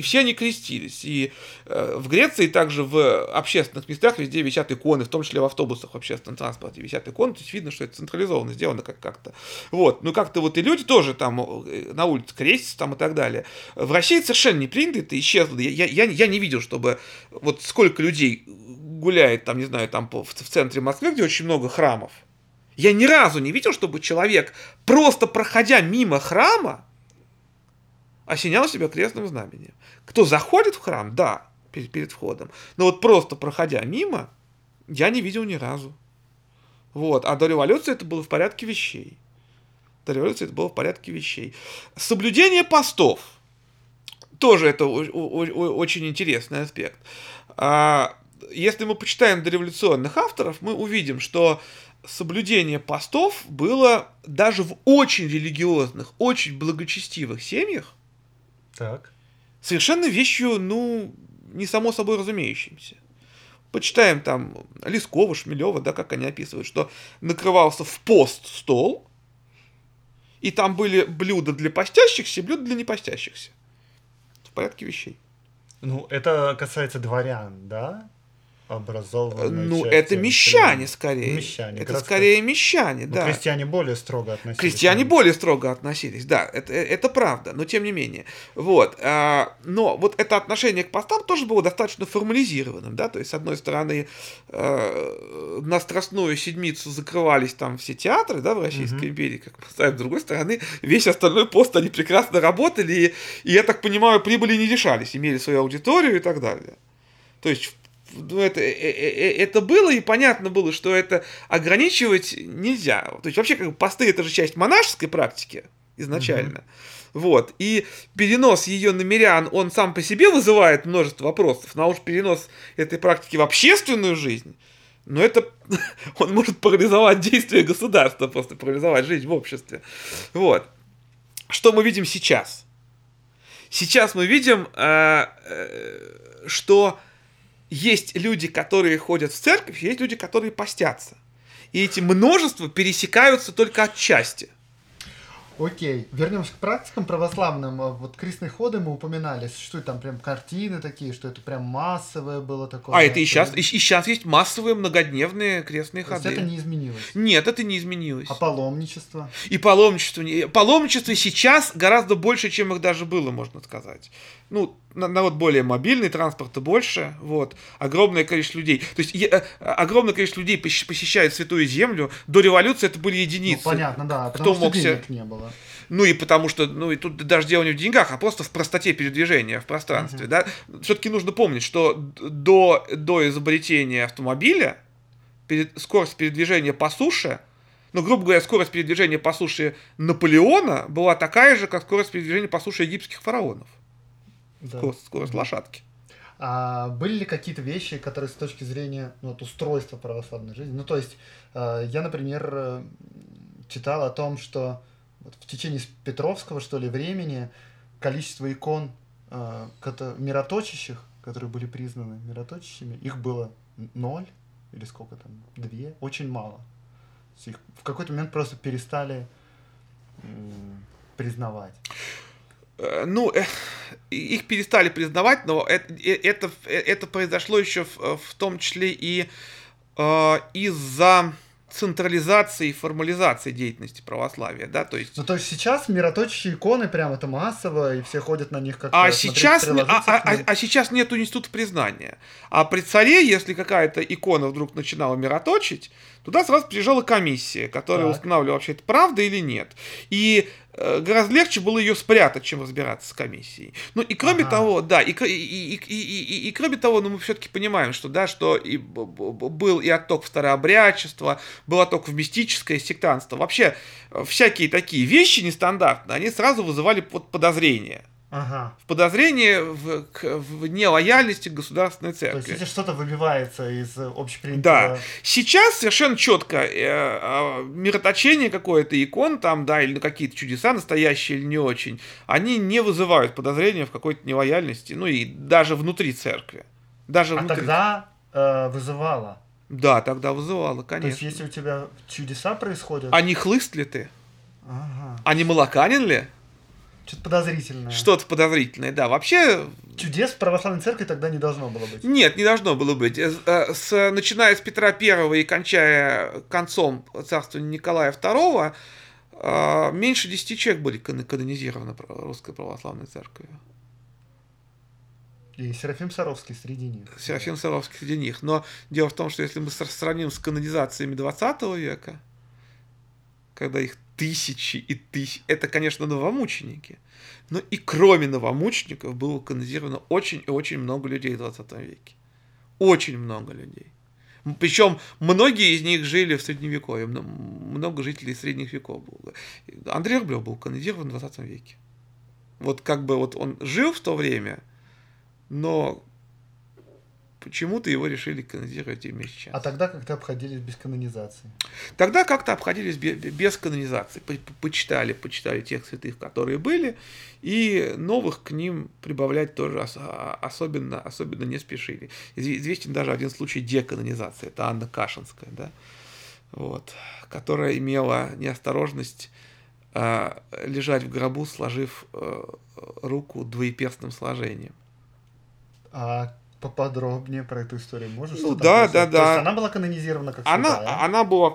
все они крестились. И в Греции также в общественных местах везде висят иконы, в том числе в автобусах в общественном транспорте висят иконы, то есть видно, что это централизованно сделано как-то. Вот. Ну, как-то вот и люди тоже там на улице крестятся там и так далее. В России совершенно не принято, это исчезло. Я не видел, чтобы вот сколько людей гуляет там, не знаю, там в центре Москвы, где очень много храмов. Я ни разу не видел, чтобы человек, просто проходя мимо храма, осенял себя крестным знамением. Кто заходит в храм, да, перед входом, но вот просто проходя мимо, я не видел ни разу. Вот. А до революции это было в порядке вещей. Соблюдение постов. Тоже это очень интересный аспект. Если мы почитаем дореволюционных авторов, мы увидим, что соблюдение постов было даже в очень религиозных, очень благочестивых семьях так. Совершенно вещью, ну, не само собой разумеющимся. Почитаем там Лескова, Шмелева, да, как они описывают, что накрывался в пост стол, и там были блюда для постящихся и блюда для непостящихся. В порядке вещей. Ну, это касается дворян, да? Ну, это мещане, скорее. Это скорее мещане, да. Но крестьяне более строго относились. Да, это правда, но тем не менее. Вот. Но вот это отношение к постам тоже было достаточно формализированным, да, то есть, с одной стороны, на Страстную Седмицу закрывались там все театры, да, в Российской империи, как мы знаем, с другой стороны, весь остальной пост они прекрасно работали, и, я так понимаю, прибыли не лишались, имели свою аудиторию и так далее. То есть, ну, это было, и понятно было, что это ограничивать нельзя. То есть, вообще, как бы, посты — это же часть монашеской практики изначально. Вот. И перенос ее на мирян, он сам по себе вызывает множество вопросов, но уж перенос этой практики в общественную жизнь, но это он может парализовать действия государства, просто парализовать жизнь в обществе. Вот. Что мы видим сейчас? Сейчас мы видим, что есть люди, которые ходят в церковь, есть люди, которые постятся. И эти множества пересекаются только отчасти. Окей, вернемся к практикам православным. Вот крестные ходы мы упоминали. Существуют там прям картины такие, что это прям массовое было такое. А это и сейчас есть массовые многодневные крестные ходы. То есть это не изменилось? Нет, это не изменилось. А паломничество? И паломничество сейчас гораздо больше, чем их даже было, можно сказать. Ну, народ более мобильный, транспорта больше, вот, огромное количество людей. То есть, огромное количество людей посещает Святую Землю. До революции это были единицы. Ну, понятно, да, потому что денег не было. Ну, и потому что, ну, и тут даже дело не в деньгах, а просто в простоте передвижения в пространстве, да. Все-таки нужно помнить, что до изобретения автомобиля скорость передвижения по суше Но, грубо говоря, скорость передвижения по суше Наполеона была такая же, как скорость передвижения по суше египетских фараонов. Да. Скорость лошадки. А были ли какие-то вещи, которые с точки зрения устройства православной жизни? Ну, то есть, я, например, читал о том, что в течение Петровского, что ли, времени количество икон мироточащих, которые были признаны мироточащими, их было 0 или сколько там, 2, очень мало. Их в какой-то момент просто перестали признавать. Их перестали признавать, но это произошло еще в том числе и из-за централизации и формализации деятельности православия, да, то есть... То есть сейчас мироточащие иконы прям это массово, и все ходят на них как-то... А сейчас нету института признания. А при царе, если какая-то икона вдруг начинала мироточить, туда сразу приезжала комиссия, которая устанавливала, вообще это правда или нет. И гораздо легче было ее спрятать, чем разбираться с комиссией. Ну и кроме того, да, и кроме того, мы все-таки понимаем, что и был и отток в старообрядчество, был отток в мистическое сектантство. Вообще всякие такие вещи нестандартные, они сразу вызывали подозрения. В подозрении в нелояльности к государственной церкви. То есть, если что-то выбивается из общепринятого... Да. Сейчас совершенно четко мироточение какое-то икон там, да, или какие-то чудеса настоящие или не очень, они не вызывают подозрения в какой-то нелояльности, и даже внутри церкви. Тогда вызывало. Да, тогда вызывало, конечно. То есть, если у тебя чудеса происходят... А не хлыст ли ты? А не молоканин ли? Что-то подозрительное. Что-то подозрительное, да. Вообще... Чудес в православной церкви тогда не должно было быть. Нет, не должно было быть. Начиная с Петра I и кончая концом царствования Николая II, меньше 10 человек были канонизированы Русской православной церковью. И Серафим Саровский среди них. Серафим Саровский среди них. Но дело в том, что если мы сравним с канонизациями XX века, когда их тысячи и тысячи. Это, конечно, новомученики. Но и кроме новомучеников было канонизировано очень и очень много людей в 20 веке. Очень много людей. Причем многие из них жили в Средневековье. Много жителей средних веков было. Андрей Рублев был канонизирован в 20 веке. Он жил в то время, но почему-то его решили канонизировать именно сейчас. А тогда как-то обходились без канонизации? Тогда как-то обходились без канонизации. Почитали тех святых, которые были, и новых к ним прибавлять тоже особенно не спешили. Известен даже один случай деканонизации. Это Анна Кашинская, да? Которая имела неосторожность лежать в гробу, сложив руку двоеперстным сложением. Поподробнее про эту историю можешь? То есть она была канонизирована как святая?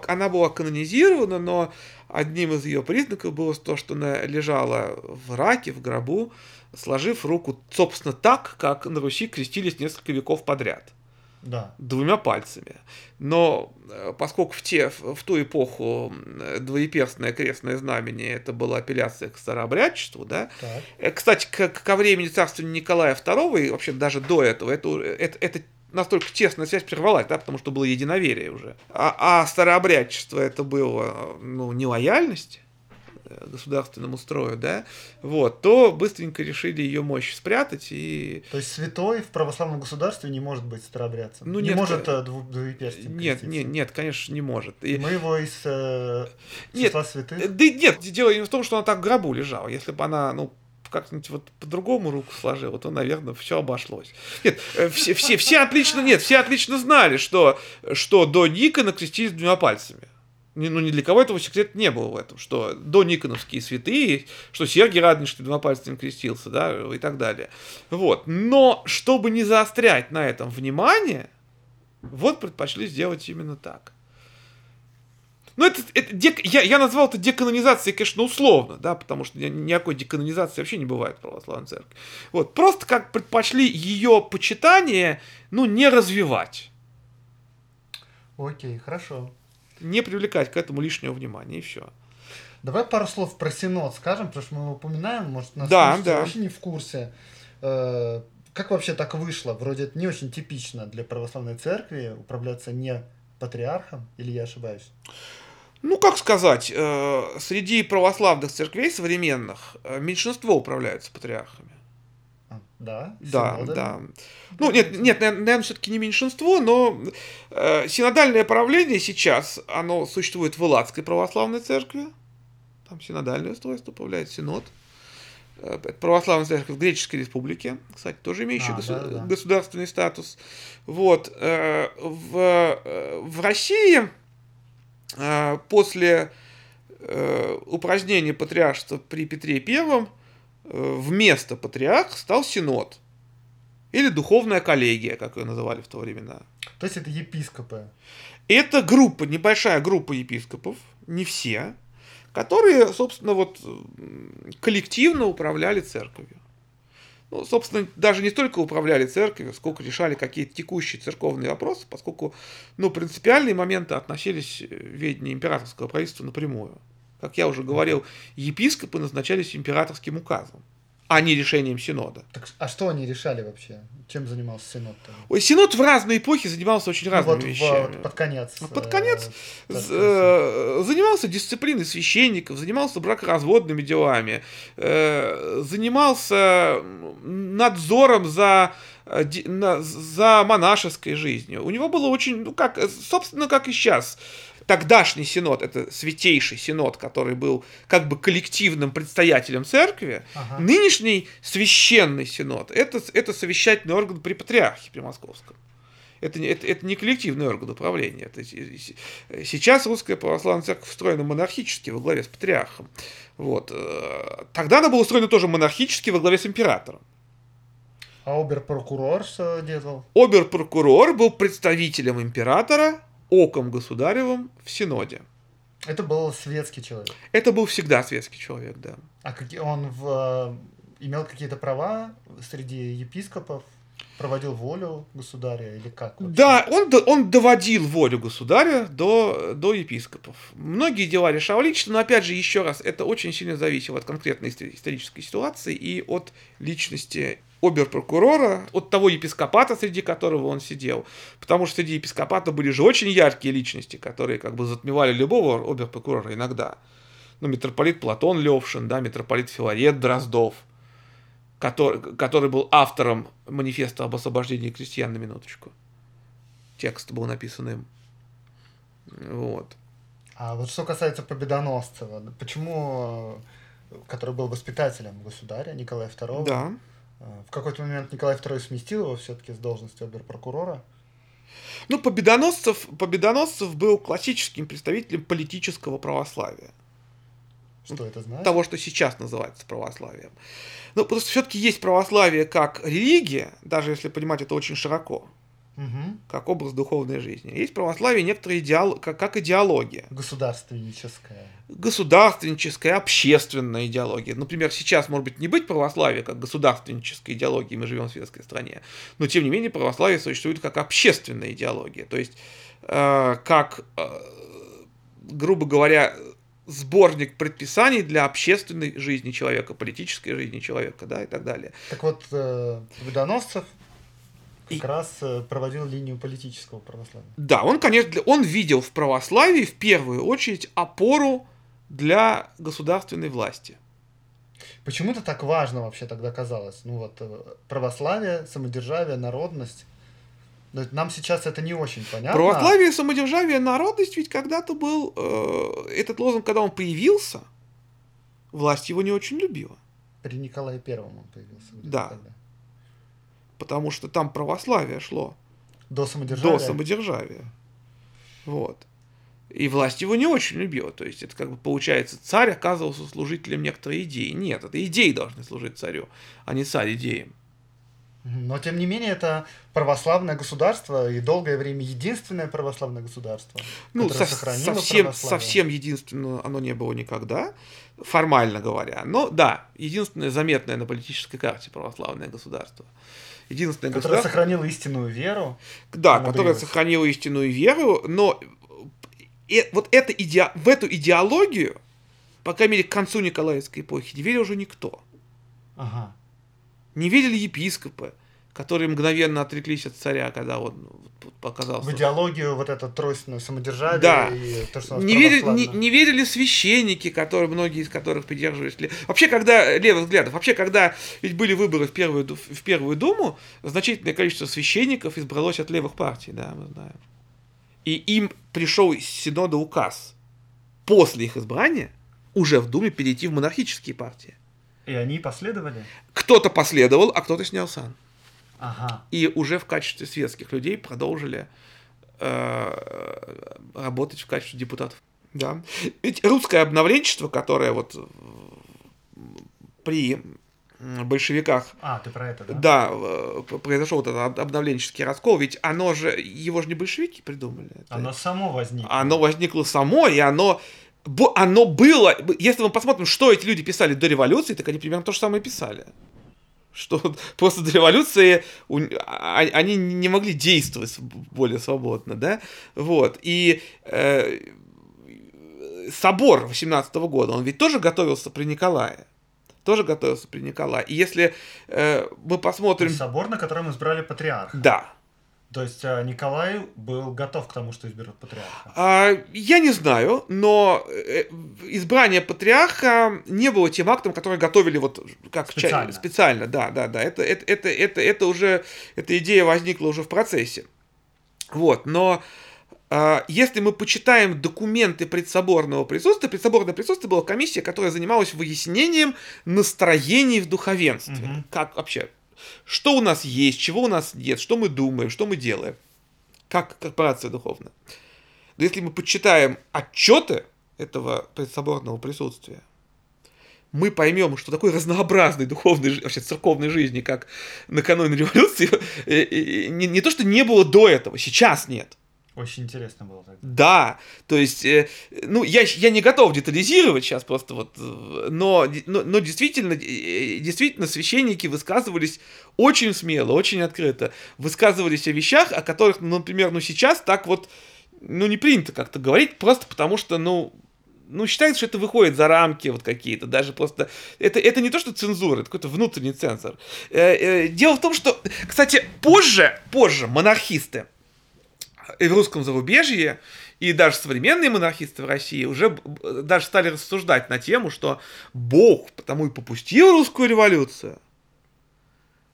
Она была канонизирована, но одним из ее признаков было то, что она лежала в раке, в гробу, сложив руку, собственно, так, как на Руси крестились несколько веков подряд. Да. 2 пальцами. Но поскольку в ту эпоху двоеперстное крестное знамение это была апелляция к старообрядчеству, да? Кстати, ко времени царствования Николая II и вообще даже до этого это настолько тесная связь прервалась, да, потому что было единоверие уже. А старообрядчество это было нелояльность государственному строю, да, то быстренько решили ее мощь спрятать и... То есть святой в православном государстве не может быть старообрядцем? Не может двуеперстным креститься? Нет, конечно, не может. И... Мы его из числа святых? Да нет, дело не в том, что она так в гробу лежала. Если бы она, как-нибудь по-другому руку сложила, то, наверное, все обошлось. Нет, все отлично знали, что до Никона крестились 2 пальцами. Ни для кого этого секрета не было в этом, что до Никоновские святые, что Сергий Радонежский 2 пальцем крестился, да, и так далее. Но чтобы не заострять на этом внимание, предпочли сделать именно так. Я назвал это деканонизацией, конечно, условно, да, потому что никакой деканонизации вообще не бывает в православной церкви. Просто как предпочли ее почитание, не развивать. Окей, хорошо. Не привлекать к этому лишнего внимания, и все. Давай пару слов про синод скажем, потому что мы его упоминаем, может, нас вообще не в курсе. Как вообще так вышло? Вроде это не очень типично для православной церкви управляться не патриархом, или я ошибаюсь? Ну, как сказать, среди православных церквей современных меньшинство управляются патриархами. Да? Синодами? Да. Ну, нет, наверное, все-таки не меньшинство, но синодальное правление сейчас, оно существует в Элладской православной церкви. Там синодальное устройство, управляет синод. Православная церковь в Греческой республике, кстати, тоже имеющая государственный статус. Вот. В России... После упразднения патриаршества при Петре I вместо патриарха стал синод. Или духовная коллегия, как ее называли в то времена. То есть это епископы? Это группа, небольшая группа епископов, не все, которые, собственно, вот коллективно управляли церковью. Ну, собственно, даже не столько управляли церковью, сколько решали какие-то текущие церковные вопросы, поскольку, ну, принципиальные моменты относились к ведению императорского правительства напрямую. Как я уже говорил, епископы назначались императорским указом, а не решением синода. Так, а что они решали вообще? Чем занимался синод-то? Ой, синод в разные эпохи занимался очень разными вещами. Под конец занимался дисциплиной священников, занимался бракоразводными делами, занимался надзором за монашеской жизнью. У него было очень, как и сейчас. Тогдашний синод, это святейший синод, который был как бы коллективным предстоятелем церкви, Нынешний священный синод, это совещательный орган при патриархе, при московском. Это не коллективный орган управления. Сейчас русская православная церковь устроена монархически во главе с патриархом. Вот. Тогда она была устроена тоже монархически во главе с императором. А обер-прокурор что делал? Обер-прокурор был представителем императора, оком государевым в синоде. Это был светский человек? Это был всегда светский человек, да. А он имел какие-то права среди епископов? Проводил волю государя или как? Вообще? Да, он доводил волю государя до епископов. Многие дела решал лично, но, опять же, еще раз, это очень сильно зависело от конкретной исторической ситуации и от личности обер-прокурора, от того епископата, среди которого он сидел. Потому что среди епископата были же очень яркие личности, которые как бы затмевали любого обер-прокурора иногда. Ну, митрополит Платон Левшин, да, митрополит Филарет Дроздов, который был автором манифеста об освобождении крестьян, на минуточку. Текст был написан им. Вот. А вот что касается Победоносцева, почему, который был воспитателем государя Николая II, да. В какой-то момент Николай II сместил его все-таки с должности обер-прокурора? Ну, Победоносцев был классическим представителем политического православия. Что это значит? Того, что сейчас называется православием. Ну, потому что все-таки есть православие как религия, даже если понимать это очень широко, как образ духовной жизни. Есть православие некоторые как идеология. Государственническая. Государственническая, общественная идеология. Например, сейчас, может быть, не быть православия как государственнической идеологии, мы живем в светской стране, но, тем не менее, православие существует как общественная идеология. То есть, грубо говоря, сборник предписаний для общественной жизни человека, политической жизни человека, да, и так далее. Так вот, Победоносцев как раз проводил линию политического православия. Да, он, конечно, он видел в православии в первую очередь опору для государственной власти. Почему-то так важно вообще тогда казалось. Ну вот, православие, самодержавие, народность. Нам сейчас это не очень понятно. Православие, самодержавие, народность, ведь когда-то был... этот лозунг, когда он появился, власть его не очень любила. При Николае Первом он появился. Да. Тогда. Потому что там православие шло. До самодержавия. Вот. И власть его не очень любила. То есть, это как бы получается, царь оказывался служителем некоторой идеи. Нет, это идеи должны служить царю, а не царь идеям. Но, тем не менее, это православное государство и долгое время единственное православное государство, ну, которое сохранило православие. Совсем единственное оно не было никогда, формально говоря. Но да, единственное заметное на политической карте православное государство. Единственное которое государство, сохранило истинную веру. Да, которое сохранило истинную веру, но вот в эту идеологию, по крайней мере, к концу Николаевской эпохи, не верил уже никто. Ага. Не видели епископы, которые мгновенно отреклись от царя, когда он показался. В идеологию, вот это тройственное самодержавие. Да. И то, что не верили священники, которые, многие из которых придерживались... Вообще, когда... левых взглядов. Вообще, когда ведь были выборы в Первую Думу, значительное количество священников избралось от левых партий, да, мы знаем. И им пришел из Синода указ после их избрания уже в Думе перейти в монархические партии. И они последовали? Кто-то последовал, а кто-то снял сан. Ага. И уже в качестве светских людей продолжили работать в качестве депутатов. Да. Ведь русское обновленчество, которое вот при большевиках... А, ты про это, да? Да, произошел вот этот обновленческий раскол, ведь оно же... Его же не большевики придумали. Оно само возникло. Оно возникло само, и оно было... Если мы посмотрим, что эти люди писали до революции, так они примерно то же самое писали. Что просто до революции они не могли действовать более свободно, да? Вот. И собор 18-го года, он ведь тоже готовился при Николае. И если мы посмотрим... Собор, на котором избрали патриарха. Да. То есть Николай был готов к тому, что изберут патриарха? Я не знаю, но избрание патриарха не было тем актом, который готовили вот как специально. Специально, да. Эта идея возникла уже в процессе. Вот, но если мы почитаем документы предсоборного присутствия, предсоборное присутствие была комиссия, которая занималась выяснением настроений в духовенстве. Угу. Как вообще... Что у нас есть, чего у нас нет, что мы думаем, что мы делаем, как корпорация духовная. Но если мы почитаем отчеты этого предсоборного присутствия, мы поймем, что такой разнообразной духовной, вообще церковной жизни, как накануне революции, не то, что не было до этого, сейчас нет. Очень интересно было тогда. Да, то есть, я не готов детализировать сейчас просто вот, но действительно священники высказывались очень смело, очень открыто, высказывались о вещах, о которых, например, сейчас так вот, не принято как-то говорить, просто потому что, считается, что это выходит за рамки вот какие-то, даже просто, это не то, что цензура, это какой-то внутренний цензор. Дело в том, что, кстати, позже монархисты, и в русском зарубежье, и даже современные монархисты в России уже даже стали рассуждать на тему, что Бог потому и попустил русскую революцию,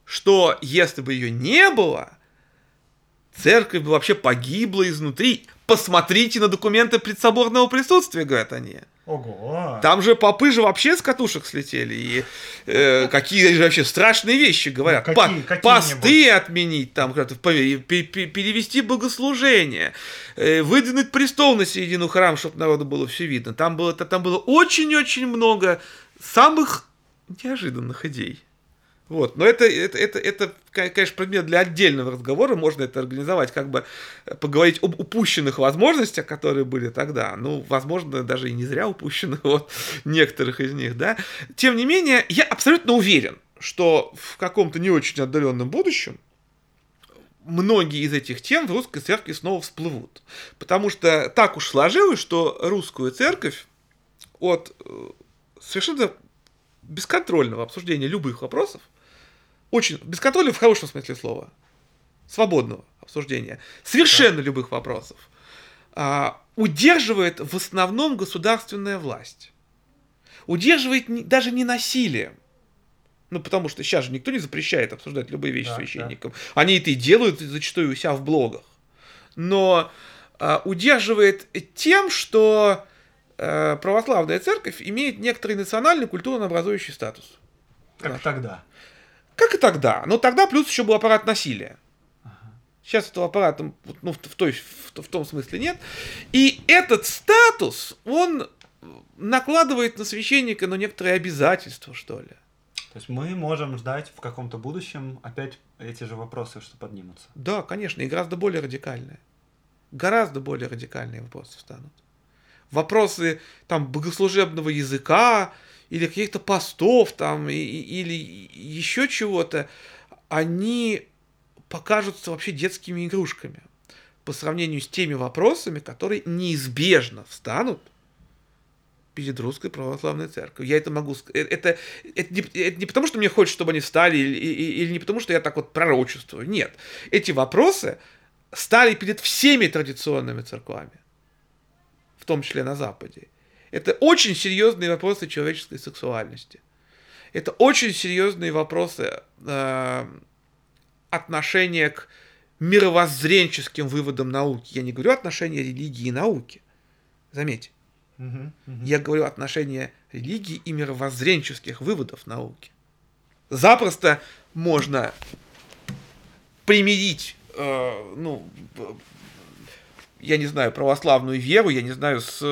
что если бы ее не было, церковь бы вообще погибла изнутри. Посмотрите на документы предсоборного присутствия, говорят они. Ого! Там же попы же вообще с катушек слетели. И какие же вообще страшные вещи говорят. Ну, какие посты отменить, там, перевести богослужение, выдвинуть престол на середину храма, чтобы народу было все видно. Там было очень-очень много самых неожиданных идей. Вот. Но это, конечно, предмет для отдельного разговора. Можно это организовать, поговорить об упущенных возможностях, которые были тогда. Возможно, даже и не зря упущенных некоторых из них, да. Тем не менее, я абсолютно уверен, что в каком-то не очень отдаленном будущем многие из этих тем в русской церкви снова всплывут. Потому что так уж сложилось, что русскую церковь от совершенно бесконтрольного обсуждения любых вопросов, очень бесконтрольного в хорошем смысле слова, свободного обсуждения, совершенно да. Любых вопросов, удерживает в основном государственная власть. Удерживает даже не насилием. Потому что сейчас же никто не запрещает обсуждать любые вещи священникам. Да. Они это и делают зачастую у себя в блогах. Но удерживает тем, что православная церковь имеет некоторый национальный культурно-образующий статус. Как наш. Тогда. Как и тогда. Но тогда плюс еще был аппарат насилия. Ага. Сейчас этого аппарата в том смысле нет. И этот статус, он накладывает на священника некоторые обязательства, что ли. То есть мы можем ждать в каком-то будущем опять эти же вопросы, что поднимутся. Да, конечно. И гораздо более радикальные. Гораздо более радикальные вопросы встанут. Вопросы богослужебного языка или каких-то постов или еще чего-то, они покажутся вообще детскими игрушками по сравнению с теми вопросами, которые неизбежно встанут перед Русской Православной Церковью. Я это могу сказать. Это не потому, что мне хочется, чтобы они встали, или не потому, что я так вот пророчествую. Нет. Эти вопросы стали перед всеми традиционными церквами, в том числе на Западе. Это очень серьезные вопросы человеческой сексуальности. Это очень серьезные вопросы отношения к мировоззренческим выводам науки. Я не говорю отношения религии и науки. Заметьте. Я говорю отношения религии и мировоззренческих выводов науки. Запросто можно примирить, я не знаю, православную веру, я не знаю, с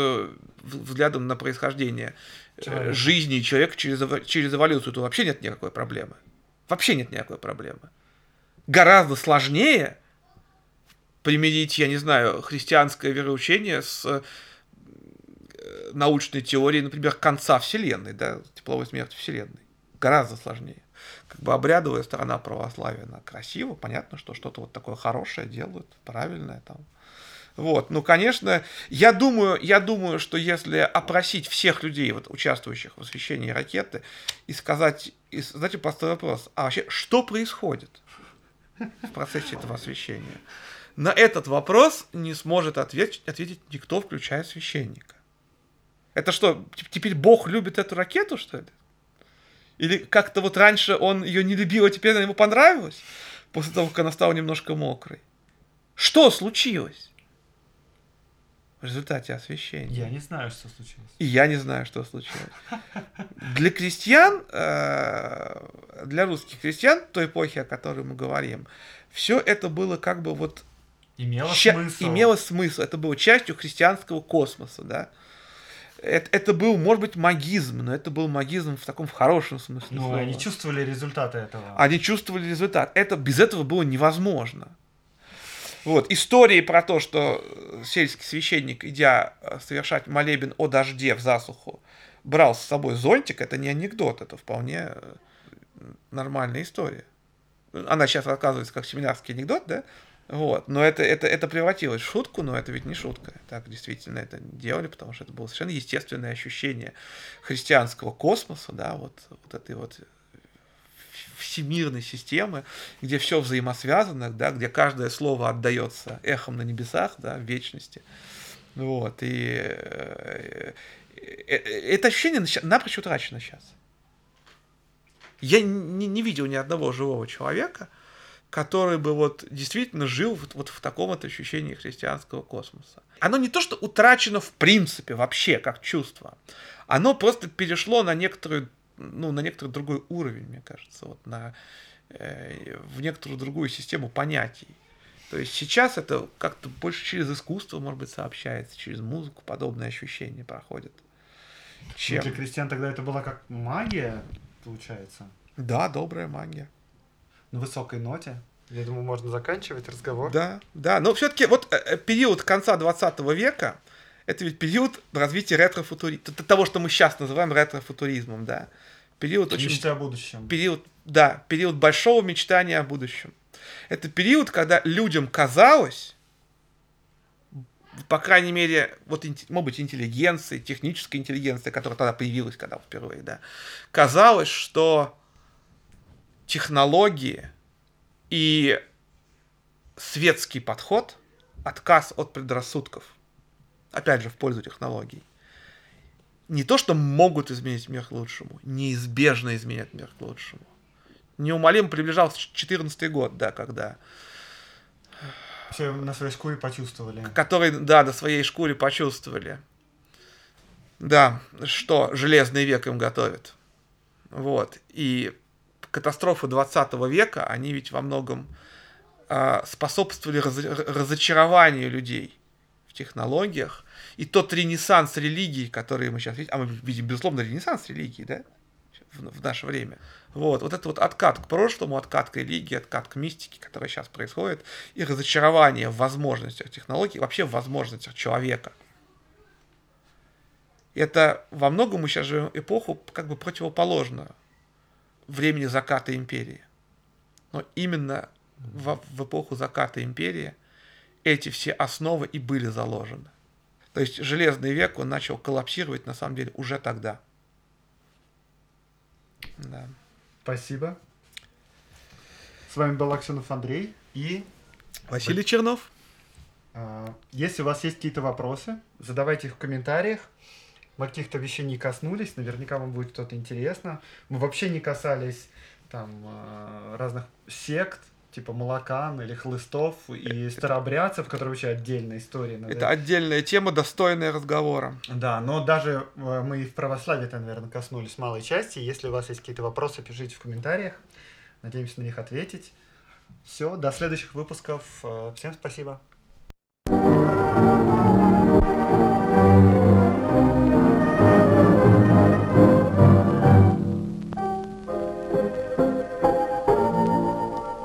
взглядом на происхождение жизни человека через эволюцию. Тут вообще нет никакой проблемы. Вообще нет никакой проблемы. Гораздо сложнее примирить, я не знаю, христианское вероучение с научной теории, например, конца Вселенной, да, тепловой смерти Вселенной. Гораздо сложнее. Как бы обрядовая сторона православия, она красива, понятно, что что-то вот такое хорошее делают, правильное там. Вот, ну, конечно, я думаю, что если опросить всех людей, вот, участвующих в освящении ракеты, и сказать, знаете, простой вопрос, а вообще, что происходит в процессе этого освящения? На этот вопрос не сможет ответить никто, включая священника. Это что, теперь Бог любит эту ракету, что ли? Или как-то вот раньше он ее не любил, а теперь она ему понравилась? После того, как она стала немножко мокрой. Что случилось в результате освящения? Я не знаю, что случилось. И я не знаю, что случилось. Для крестьян, для русских крестьян той эпохи, о которой мы говорим, все это было как бы вот... Имело смысл. Это было частью христианского космоса, да? Это был, может быть, магизм, но это был магизм в таком хорошем смысле. Ну, они чувствовали результаты этого. Они чувствовали результат. Без этого было невозможно. Вот. Истории про то, что сельский священник, идя совершать молебен о дожде в засуху, брал с собой зонтик, это не анекдот, это вполне нормальная история. Она сейчас рассказывается как семинарский анекдот, да? Вот. Но это превратилось в шутку, но это ведь не шутка. Так действительно это делали, потому что это было совершенно естественное ощущение христианского космоса, да, вот этой вот всемирной системы, где все взаимосвязано, да, где каждое слово отдается эхом на небесах, да, в вечности. Вот. И это ощущение напрочь утрачено сейчас. Я не видел ни одного живого человека, который бы вот действительно жил вот в таком вот ощущении христианского космоса. Оно не то, что утрачено в принципе вообще, как чувство. Оно просто перешло на некоторый другой уровень, мне кажется, вот в некоторую другую систему понятий. То есть сейчас это как-то больше через искусство, может быть, сообщается, через музыку подобные ощущения проходят. Чем... Для крестьян тогда это была как магия, получается? Да, добрая магия. На высокой ноте. Я думаю, можно заканчивать разговор. Да. Но все-таки вот период конца 20 века, это ведь период развития ретро-футуризма. Того, что мы сейчас называем ретро-футуризмом, да. Период очень... Мечты о будущем. Период большого мечтания о будущем. Это период, когда людям казалось, по крайней мере, вот, может быть, интеллигенции, техническая интеллигенция, которая тогда появилась, когда впервые, да, казалось, что технологии и светский подход, отказ от предрассудков, опять же, в пользу технологий, не то, что могут изменить мир к лучшему, неизбежно изменят мир к лучшему. Неумолимо приближался 14-й год, да, когда... Все на своей шкуре почувствовали. На своей шкуре почувствовали. Да, что железный век им готовит. Вот, и... Катастрофы 20 века, они ведь во многом способствовали разочарованию людей в технологиях. И тот ренессанс религии, который мы сейчас видим, а мы видим, безусловно, ренессанс религии, да, в наше время. Вот это вот откат к прошлому, откат к религии, откат к мистике, которая сейчас происходит, и разочарование в возможностях технологий, вообще в возможностях человека. Это во многом мы сейчас живем эпоху как бы противоположную времени заката империи. Но именно в эпоху заката империи эти все основы и были заложены. То есть железный век, он начал коллапсировать, на самом деле, уже тогда. Да. Спасибо. С вами был Аксёнов Андрей и... Василий Чернов. Если у вас есть какие-то вопросы, задавайте их в комментариях. Мы каких-то вещей не коснулись, наверняка вам будет что-то интересно. Мы вообще не касались там разных сект, типа молокан или хлыстов и старообрядцев, которые вообще отдельная история. Надо... Это отдельная тема, достойная разговора. Да, но даже мы и в православии-то, наверное, коснулись малой части. Если у вас есть какие-то вопросы, пишите в комментариях. Надеемся на них ответить. Все, до следующих выпусков. Всем спасибо.